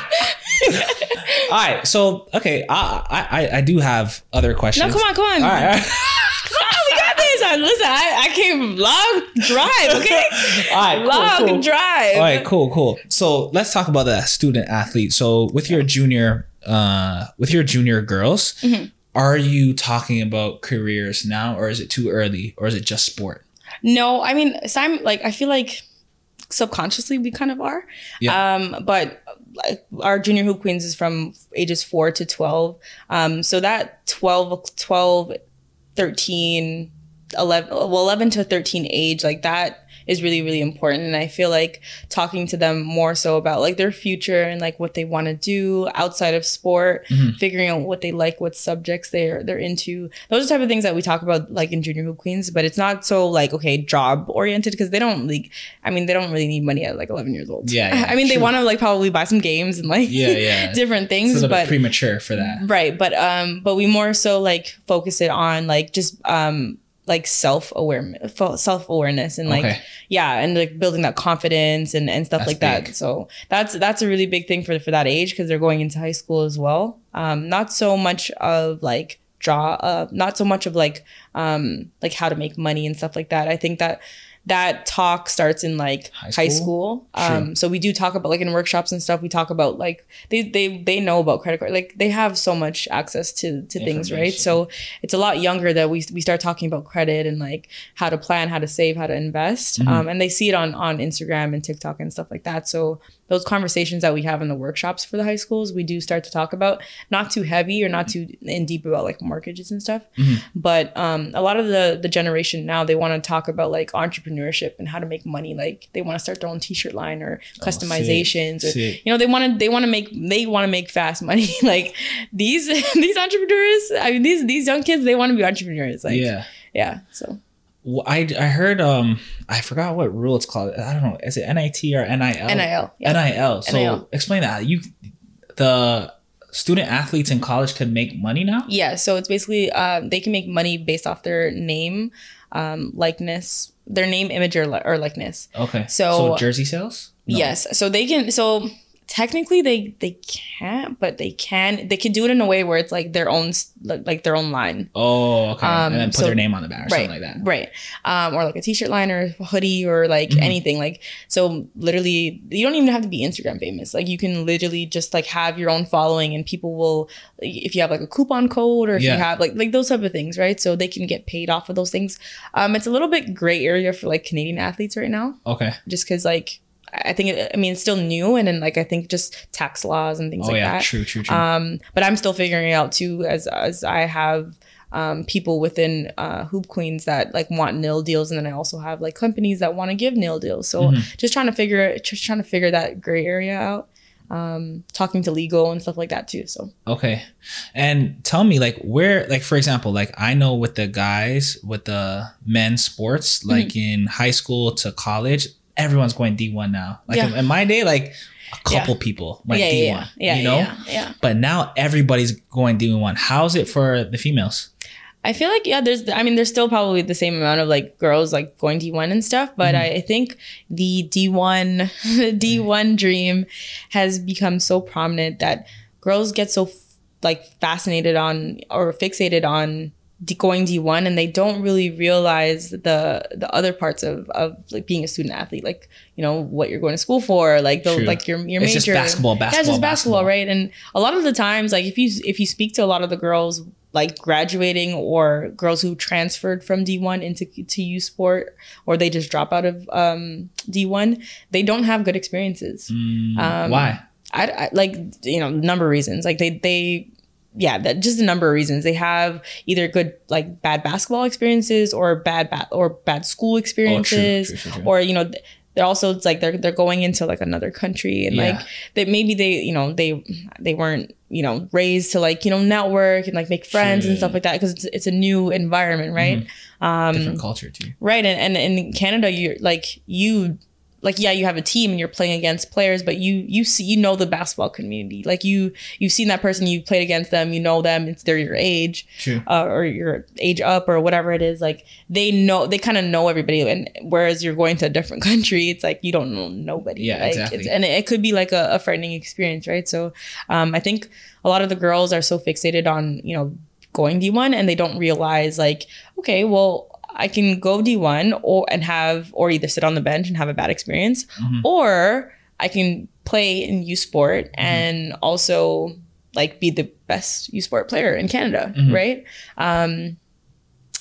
All right. So, okay. I, I, I do have other questions. No, come on, come on. All right. All right. Come on, we got this. I, listen, I, I came log drive, okay? All right. Log cool, cool. drive. All right, cool, cool. So let's talk about that student athlete. So with your junior, uh, with your junior girls, mm-hmm. are you talking about careers now, or is it too early, or is it just sport? No, I mean, Simon, like, I feel like subconsciously we kind of are. Yeah. Um, but like our junior hoop queens is from ages four to twelve. Um, so that twelve, twelve, thirteen, eleven, well, eleven to thirteen age, like that is really, really important. And I feel like talking to them more so about like their future and like what they want to do outside of sport, mm-hmm. figuring out what they like, what subjects they're they're into. Those are the type of things that we talk about like in junior hoop queens, but it's not so like, okay, job oriented, because they don't like, I mean, they don't really need money at like eleven years old. Yeah. yeah I mean, true. They want to like probably buy some games and like yeah, yeah. different things. It's a little but, bit premature for that. Right. But, um, but we more so like focus it on like just, um, like self-aware self-awareness and like okay. yeah and like building that confidence and, and stuff that's like big. that so that's that's a really big thing for for that age, because they're going into high school as well. Um not so much of like draw uh not so much of like um like how to make money and stuff like that. I think that that talk starts in like high school. High school. Um, so we do talk about like in workshops and stuff, we talk about like they they they know about credit card. Like they have so much access to to things, right? So it's a lot younger that we we start talking about credit and like how to plan, how to save, how to invest. Mm-hmm. Um, and they see it on on Instagram and TikTok and stuff like that. So those conversations that we have in the workshops for the high schools, we do start to talk about, not too heavy or not too in deep about like mortgages and stuff. Mm-hmm. But um, a lot of the the generation now, they want to talk about like entrepreneurship and how to make money. Like they want to start their own t-shirt line or customizations. Oh, or, you know, they want to they want to make they want to make fast money. Like these these entrepreneurs, I mean, these these young kids, they want to be entrepreneurs. Like yeah yeah so well, I I heard um I forgot what rule it's called. I don't know, is it N I T or N I L? N I L yeah. N I L so N I L. Explain that. You the student athletes in college can make money now? Yeah, so it's basically uh, they can make money based off their name, um, likeness, their name, image, or, or likeness. Okay. So, so jersey sales? No. Yes. So they can. So technically, they they can't, but they can. They can do it in a way where it's like their own, like their own line. Oh, okay. Um, and then put so, their name on the back or right, something like that. Right. Um, or like a t-shirt line or a hoodie or like mm-hmm. anything. Like so, literally, you don't even have to be Instagram famous. Like you can literally just like have your own following, and people will, if you have like a coupon code or if yeah. you have like like those type of things, right? So they can get paid off of those things. Um, it's a little bit gray area for like Canadian athletes right now. Okay. Just because like. I think, it, I mean, it's still new. And then like, I think just tax laws and things oh, like yeah. that. Oh yeah, true, true, true. Um, but I'm still figuring it out too, as as I have um, people within uh, Hoop Queens that like want N I L deals. And then I also have like companies that want to give N I L deals. So mm-hmm. just trying to figure, just trying to figure that gray area out. Um, talking to legal and stuff like that too. So okay, and tell me like where, like for example, like I know with the guys, with the men's sports, like mm-hmm. in high school to college, everyone's going D one now. Like yeah. in my day, like a couple yeah. people went yeah, D one, yeah, yeah, you know? Yeah, yeah. But now everybody's going D one. How's it for the females? I feel like, yeah, there's, I mean, there's still probably the same amount of like girls like going D one and stuff, but mm-hmm. I, I think the D one, the D one dream has become so prominent that girls get so f- like fascinated on or fixated on going D one, and they don't really realize the the other parts of of like being a student athlete, like you know what you're going to school for, like the, like your your major. It's just basketball, basketball, yeah, it's just basketball, basketball, right? And a lot of the times, like if you if you speak to a lot of the girls like graduating or girls who transferred from D one into to U Sport, or they just drop out of um, D one, they don't have good experiences. Mm, um, why? I, I like you know number of reasons. Like they they. Yeah, that just a number of reasons. They have either good like bad basketball experiences or bad ba- or bad school experiences, oh, true, true, true, true. Or you know th- they're also it's like they're they're going into like another country and yeah. like that maybe they you know they they weren't you know raised to like you know network and like make friends true. And stuff like that, because it's it's a new environment, right? Mm-hmm. Um, different culture too, right? And and in Canada, you're like you. like, yeah, you have a team and you're playing against players, but you you see, you know the basketball community. Like you, you've seen that person, you played against them, you know them, it's they're your age uh, or your age up or whatever it is. Like they know, they kind of know everybody. And whereas you're going to a different country, it's like, you don't know nobody. Yeah, like, exactly. It's, and it could be like a, a frightening experience, right? So um, I think a lot of the girls are so fixated on, you know, going D one and they don't realize like, okay, well, I can go D one or and have or either sit on the bench and have a bad experience, mm-hmm. or I can play in U Sport mm-hmm. and also like be the best U Sport player in Canada, mm-hmm. right? Um,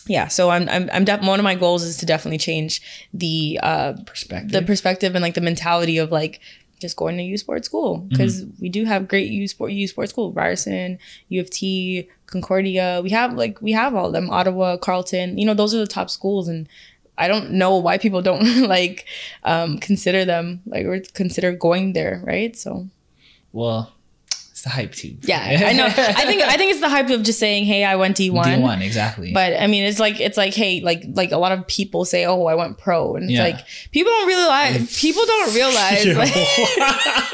yeah, so I'm I'm I'm def- one of my goals is to definitely change the uh, perspective, the perspective and like the mentality of like just going to U Sport school, because mm-hmm. we do have great U Sport U Sport school, Ryerson, U of T, Concordia, we have like we have all of them, Ottawa, Carleton, you know, those are the top schools, and I don't know why people don't like um consider them like or consider going there, right? So well, it's the hype too. Yeah, I know. I think I think it's the hype of just saying, hey, I went D one. D one, exactly. But I mean, it's like it's like, hey, like like a lot of people say, oh, I went pro, and it's yeah. like people don't realize people don't realize like,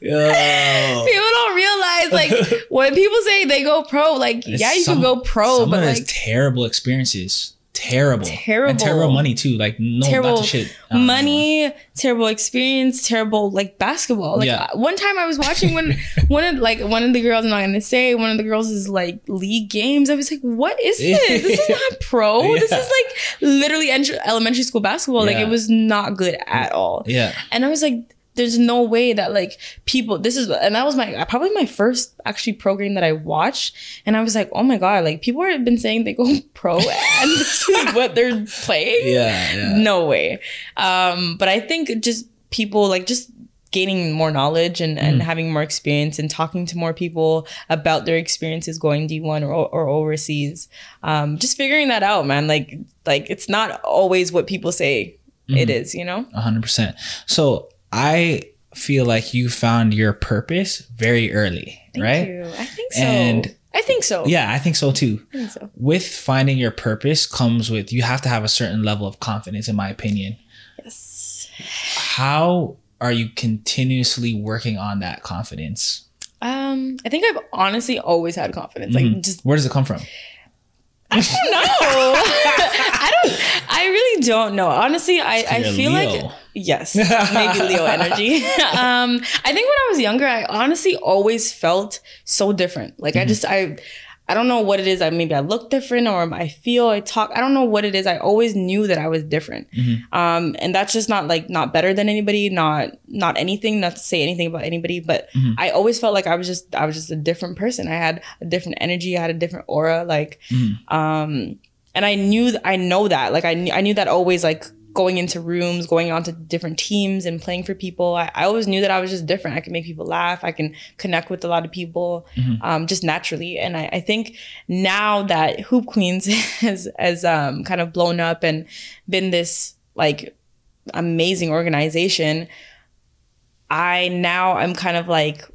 Yo. people don't realize like when people say they go pro, like it's yeah, you some, can go pro, some but of like those terrible experiences, terrible, terrible, and terrible money too. Like no, terrible about the shit. Money, know. Terrible experience, terrible like basketball. Like yeah. one time I was watching when one of like one of the girls, I'm not gonna say one of the girls is like league games. I was like, what is this? This is not pro. Yeah. This is like literally entry, elementary school basketball. Yeah. Like it was not good at all. Yeah, and I was like, there's no way that like people, this is, and that was my, probably my first actually pro game that I watched. And I was like, oh my God, like people have been saying they go pro and this is what they're playing. Yeah, yeah. No way. Um, but I think just people like just gaining more knowledge and, and mm. having more experience and talking to more people about their experiences going D one or, or overseas. Um, just figuring that out, man. Like, like it's not always what people say mm. it is, you know? A hundred percent. So, I feel like you found your purpose very early, Thank right? You. I think so. And I think so. Yeah, I think so too. I think so. With finding your purpose comes with, you have to have a certain level of confidence, in my opinion. Yes. How are you continuously working on that confidence? Um, I think I've honestly always had confidence. Like, mm-hmm. just where does it come from? I don't know. I don't. I really don't know. Honestly, I, I feel Leo. Like yes, maybe Leo energy. um, I think when I was younger, I honestly always felt so different. Like mm-hmm. I just I, I don't know what it is. I maybe I look different or I feel I talk. I don't know what it is. I always knew that I was different. Mm-hmm. Um, and that's just not like not better than anybody. Not not anything. Not to say anything about anybody. But mm-hmm. I always felt like I was just I was just a different person. I had a different energy. I had a different aura. Like. Mm-hmm. Um, And I knew, th- I know that, like, I knew, I knew that always, like, going into rooms, going on to different teams and playing for people. I, I always knew that I was just different. I can make people laugh. I can connect with a lot of people mm-hmm. um, just naturally. And I, I think now that Hoop Queens has, has um, kind of blown up and been this, like, amazing organization, I now I'm kind of like...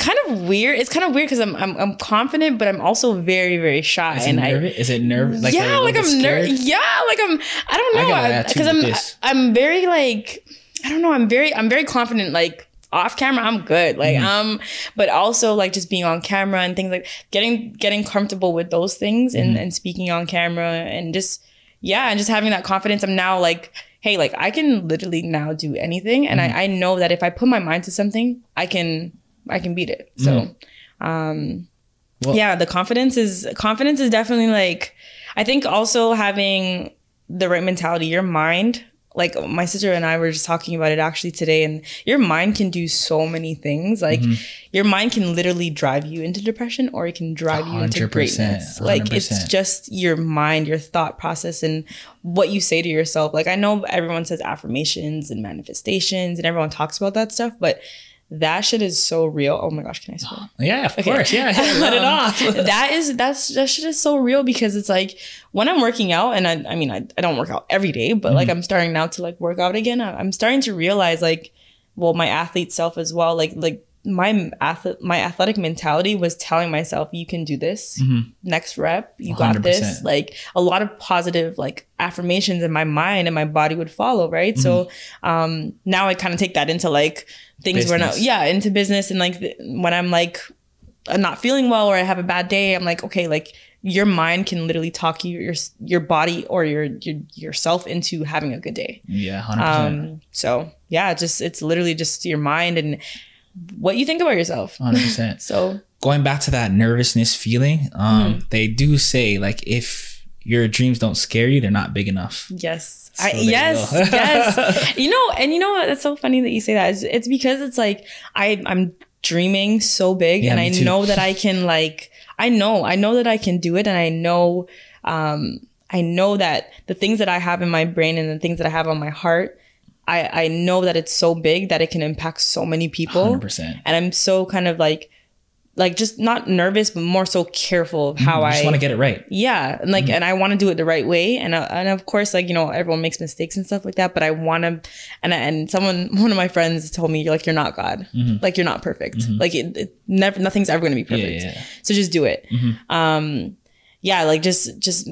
kind of weird. It's kind of weird because I'm, I'm I'm confident, but I'm also very very shy. Is it and nervous? I, Is it nervous? Like yeah, like I'm nervous. Yeah, like I'm. I don't know because I'm this. I'm very like I don't know. I'm very I'm very confident. Like off camera, I'm good. Like mm-hmm. um, but also like just being on camera and things like getting getting comfortable with those things mm-hmm. and and speaking on camera and just yeah and just having that confidence. I'm now like. Hey, like I can literally now do anything, and mm-hmm. I I know that if I put my mind to something, I can. I can beat it. So, mm. um, well, yeah, the confidence is confidence is definitely like, I think also having the right mentality, your mind, like my sister and I were just talking about it actually today, and your mind can do so many things. Like mm-hmm. your mind can literally drive you into depression or it can drive you into greatness. Like one hundred percent. It's just your mind, your thought process and what you say to yourself. Like I know everyone says affirmations and manifestations and everyone talks about that stuff, but that shit is so real. Oh my gosh, can I swear? Yeah, of okay. course. Yeah, yeah, let it off. that is that's that shit is so real because it's like when I'm working out, and I I mean I, I don't work out every day, but mm-hmm. like I'm starting now to like work out again. I, I'm starting to realize like, well, my athlete self as well. Like like my athlete, my athletic mentality was telling myself, you can do this, mm-hmm. next rep, you one hundred percent. Got this. Like a lot of positive like affirmations in my mind and my body would follow, right? Mm-hmm. So um, now I kind of take that into like things where not, yeah, into business. And like th- when I'm like I'm not feeling well or I have a bad day, I'm like, okay, like your mind can literally talk you, your your body or your, your yourself into having a good day. Yeah, one hundred percent. Um, so yeah, just it's literally just your mind and what you think about yourself. one hundred percent. So going back to that nervousness feeling, um, mm-hmm. they do say like if your dreams don't scare you, they're not big enough. Yes. So I, yes, you yes. You know, and you know what? That's so funny that you say that. It's, it's because it's like I I'm dreaming so big, yeah, and I too. know that I can like I know I know that I can do it, and I know um, I know that the things that I have in my brain and the things that I have on my heart. I, I know that it's so big that it can impact so many people. one hundred percent. And I'm so kind of like, like just not nervous, but more so careful of how mm, I just want to get it right. Yeah. And like, mm. and I want to do it the right way. And, uh, and of course, like, you know, everyone makes mistakes and stuff like that, but I want to, and, and someone, one of my friends told me, you're like, you're not God. Mm-hmm. Like, you're not perfect. Mm-hmm. Like it, it never, nothing's ever going to be perfect. Yeah, yeah. So just do it. Mm-hmm. Um, yeah. Like just, just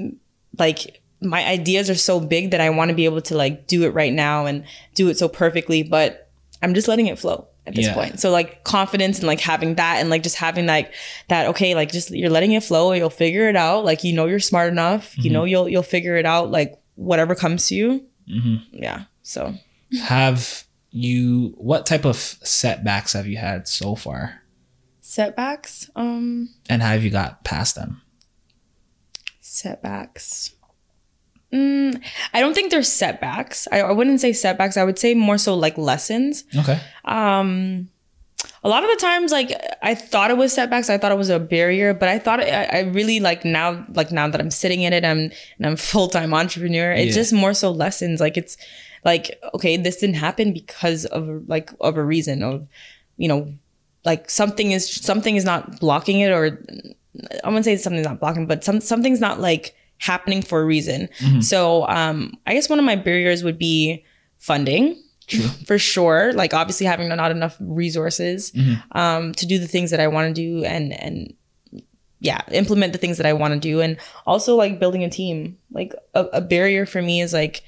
like, my ideas are so big that I want to be able to like do it right now and do it so perfectly, but I'm just letting it flow at this yeah. point. So like confidence and like having that and like just having like that, okay, like just you're letting it flow, you'll figure it out. Like, you know, you're smart enough, mm-hmm. you know, you'll, you'll figure it out. Like whatever comes to you. Mm-hmm. Yeah. So have you, what type of setbacks have you had so far? Setbacks? Um, and how have you got past them? Setbacks. Mm, I don't think they're setbacks. I, I wouldn't say setbacks. I would say more so like lessons. Okay. Um, a lot of the times, like I thought it was setbacks. I thought it was a barrier, but I thought it, I, I really like now, like now that I'm sitting in it, I'm and I'm full-time entrepreneur. It's yeah. just more so lessons. Like it's like, okay, this didn't happen because of like of a reason of, you know, like something is something is not blocking it, or I wouldn't say something's not blocking, but some something's not like happening for a reason. Mm-hmm. So um, I guess one of my barriers would be funding. True. For sure. Like obviously having not enough resources mm-hmm. um, to do the things that I want to do and, and yeah, implement the things that I want to do. And also like building a team, like a, a barrier for me is like,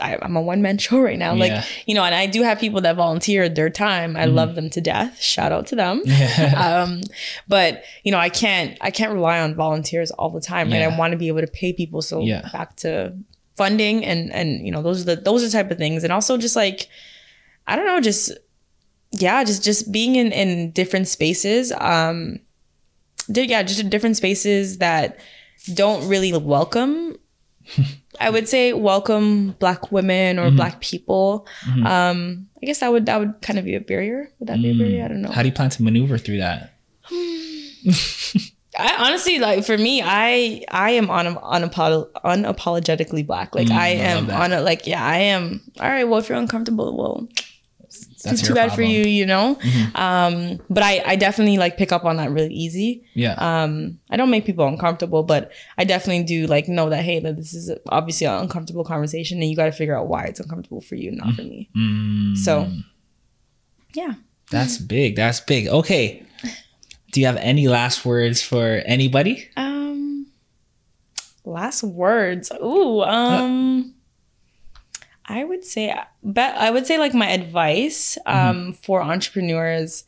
I, I'm a one man show right now. Yeah. Like, you know, and I do have people that volunteer their time. I mm-hmm. love them to death. Shout out to them. Yeah. Um, but you know, I can't, I can't rely on volunteers all the time. Yeah. Right. I want to be able to pay people. So yeah. back to funding and, and, you know, those are the, those are the type of things. And also just like, I don't know, just, yeah, just, just being in, in different spaces. Um, yeah, just in different spaces that don't really welcome I would say welcome Black women or mm-hmm. Black people. Mm-hmm. Um, I guess that would that would kind of be a barrier. Would that mm. be a barrier? I don't know. How do you plan to maneuver through that? I honestly, like for me, I I am on unapolog- unapologetically Black. Like mm, I, I am on a, like yeah, I am. All right. Well, if you're uncomfortable, well, it's That's too, too bad problem. for you, you know. Mm-hmm. Um, but I I definitely like pick up on that really easy. Yeah. Um, I don't make people uncomfortable, but I definitely do like know that hey, that this is obviously an uncomfortable conversation, and you got to figure out why it's uncomfortable for you, not mm-hmm. for me. Mm-hmm. So, yeah. That's big. That's big. Okay. Do you have any last words for anybody? Um, last words. Ooh. Um. Uh- I would say, but I would say like my advice um, mm-hmm. for entrepreneurs,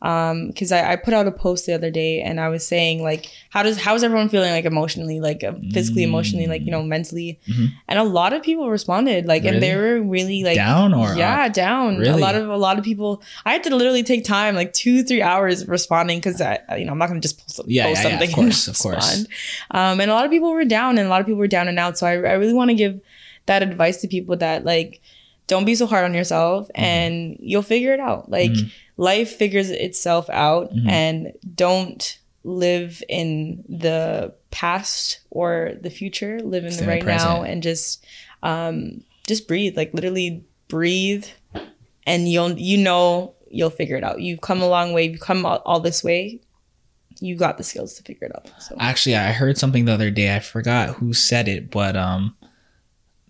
because um, I, I put out a post the other day and I was saying like, how does how is everyone feeling like emotionally, like physically, emotionally, like, you know, mentally? Mm-hmm. And a lot of people responded like, really? And they were really like down or yeah, up? down. Really? A lot of a lot of people. I had to literally take time, like two, three hours responding because I, you know, I'm not going to just post, yeah, post yeah, something. Yeah, of course, and of course. Um, and a lot of people were down, and a lot of people were down and out. So I, I really want to give that advice to people that like, don't be so hard on yourself mm-hmm. and you'll figure it out. Like mm-hmm. life figures itself out mm-hmm. and don't live in the past or the future, live in the right now and just, um, just breathe, like literally breathe and you'll, you know, you'll figure it out. You've come a long way. You've come all, all this way. You got the skills to figure it out. So. Actually, I heard something the other day. I forgot who said it, but, um,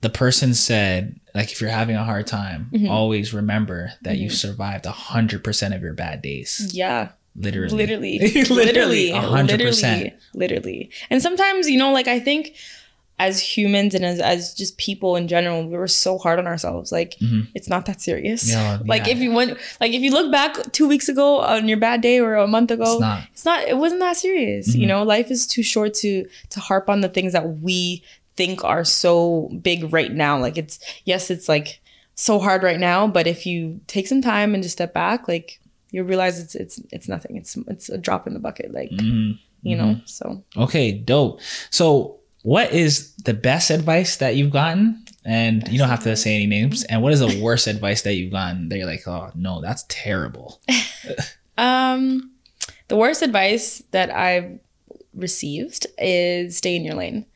the person said like if you're having a hard time, mm-hmm. always remember that mm-hmm. you've survived a hundred percent of your bad days. Yeah. Literally. Literally. Literally. A hundred percent. Literally. And sometimes, you know, like I think as humans and as, as just people in general, we were so hard on ourselves. Like mm-hmm. it's not that serious. No, like yeah. if you went, like if you look back two weeks ago on your bad day or a month ago, it's not, it's not it wasn't that serious. Mm-hmm. You know, life is too short to, to harp on the things that we think are so big right now. Like it's, yes, it's like so hard right now, but if you take some time and just step back, like you realize it's, it's, it's nothing. It's, it's a drop in the bucket. Like, mm-hmm. you know, so. Okay. Dope. So, what is the best advice that you've gotten? And best you don't have to say any names. And what is the worst advice that you've gotten that you're like, oh, no, that's terrible? um, the worst advice that I've received is stay in your lane.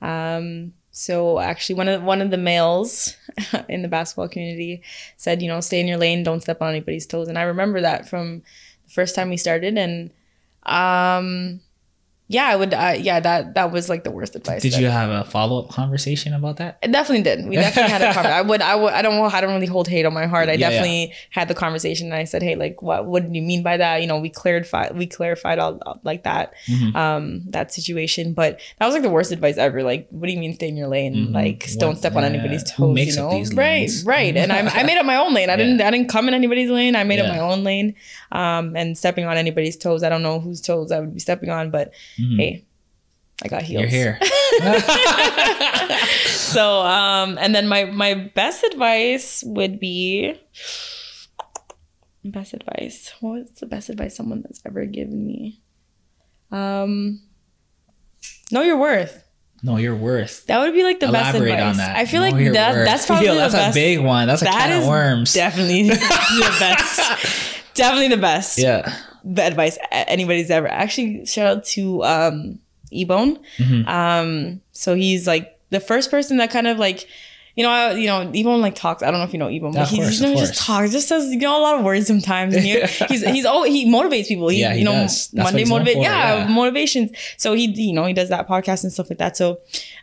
Um, so actually one of, one of the males in the basketball community said, you know, stay in your lane, don't step on anybody's toes. And I remember that from the first time we started. And um, yeah, I would. Uh, yeah, that that was like the worst advice. Did you have a follow up conversation about that? I definitely did. We definitely had a conversation. I would. I would. I don't. I don't really hold hate on my heart. I yeah, definitely yeah. had the conversation. And I said, hey, like, what? What do you mean by that? You know, we clarified. We clarified all like that. Mm-hmm. Um, that situation. But that was like the worst advice ever. Like, what do you mean stay in your lane? Mm-hmm. Like, what? don't step yeah. on anybody's toes. Who makes you know? up these lanes? Right, right. And I, I made up my own lane. I yeah. didn't. I didn't come in anybody's lane. I made yeah. up my own lane. Um, and stepping on anybody's toes. I don't know whose toes I would be stepping on, but. Mm-hmm. Hey, I got heels. You're here. So, um, and then my, my best advice would be best advice. What was the best advice someone that's ever given me? Um, know your worth. Know your worth. That would be like the Elaborate best advice. Elaborate on that. I feel know like that, that's probably Yo, that's the best. That's a big one. That's a that can of worms. Definitely the best. Definitely the best. Yeah. The advice anybody's ever. Actually, shout out to um Ebon. Mm-hmm. Um, so he's like the first person that kind of like, you know, I, you know, Ebon like talks. I don't know if you know Ebon, but he you know, just talks, just says you know a lot of words sometimes. And he, he's he's oh he motivates people. He, yeah, he you know does. Monday motivate. Yeah, yeah, motivations. So he you know he does that podcast and stuff like that. So,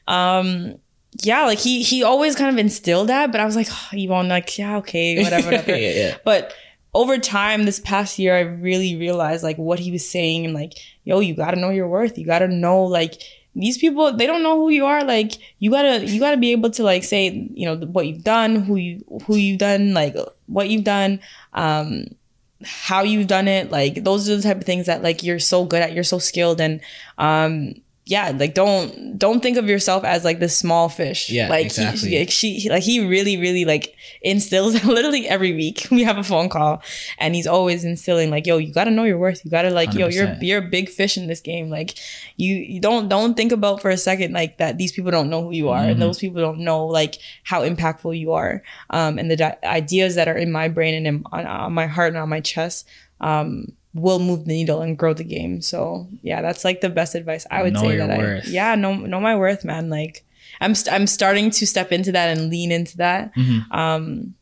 um. yeah, like he he always kind of instilled that. But I was like oh, Ebon, like yeah, okay, whatever, whatever. yeah, yeah. But. Over time, this past year, I really realized like what he was saying and like, yo, you gotta know your worth. You gotta know like these people, they don't know who you are. Like you gotta, you gotta be able to like say, you know, what you've done, who you, who you've done, like what you've done, um, how you've done it. Like those are the type of things that like you're so good at, you're so skilled, and um, yeah, like don't don't think of yourself as like this small fish. Yeah, like exactly. He, she, like he really, really like instills. Literally every week we have a phone call, and he's always instilling like, "Yo, you gotta know your worth. You gotta like, one hundred percent. Yo, you're you're a big fish in this game. Like, you, you don't don't think about for a second like that these people don't know who you are, mm-hmm. and those people don't know like how impactful you are, um, and the di- ideas that are in my brain and in, on, on my heart and on my chest." Um, will move the needle and grow the game. So yeah, that's like the best advice I would know say that worth. I yeah know know my worth, man. Like I'm st- I'm starting to step into that and lean into that. Mm-hmm. Um,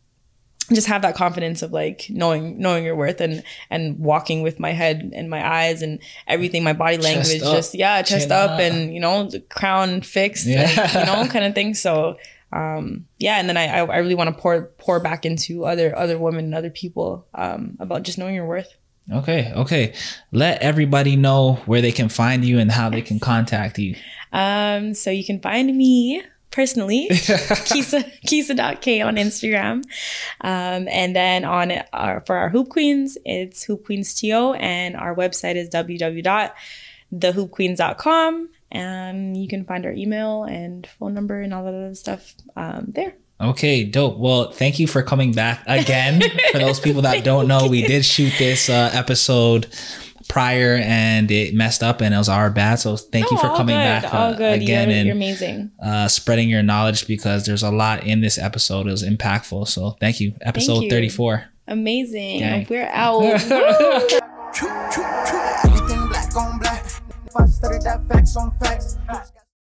just have that confidence of like knowing knowing your worth and and walking with my head and my eyes and everything, my body language, chest just yeah chest China. Up and you know the crown fixed, yeah. and, you know kind of thing. So. Um, yeah, and then I I really want to pour pour back into other other women and other people um, about just knowing your worth. Okay, okay. Let everybody know where they can find you and how they can contact you. Um, so you can find me personally, Keisha Keisha.K on Instagram, um, and then on our, for our Hoop Queens, it's Hoop Queens T O, and our website is w w w dot the hoop queens dot com. Um, you can find our email and phone number and all that other stuff um, there. Okay, dope. Well, thank you for coming back again. For those people that don't know, we did shoot this uh, episode prior and it messed up and it was our bad. So thank no, you for coming good. back uh, again. You're, you're and amazing. Uh, spreading your knowledge because there's a lot in this episode. It was impactful. So thank you. Episode thank you. thirty-four. Amazing. Dang. We're out. Everything black on black. I studied that facts on facts.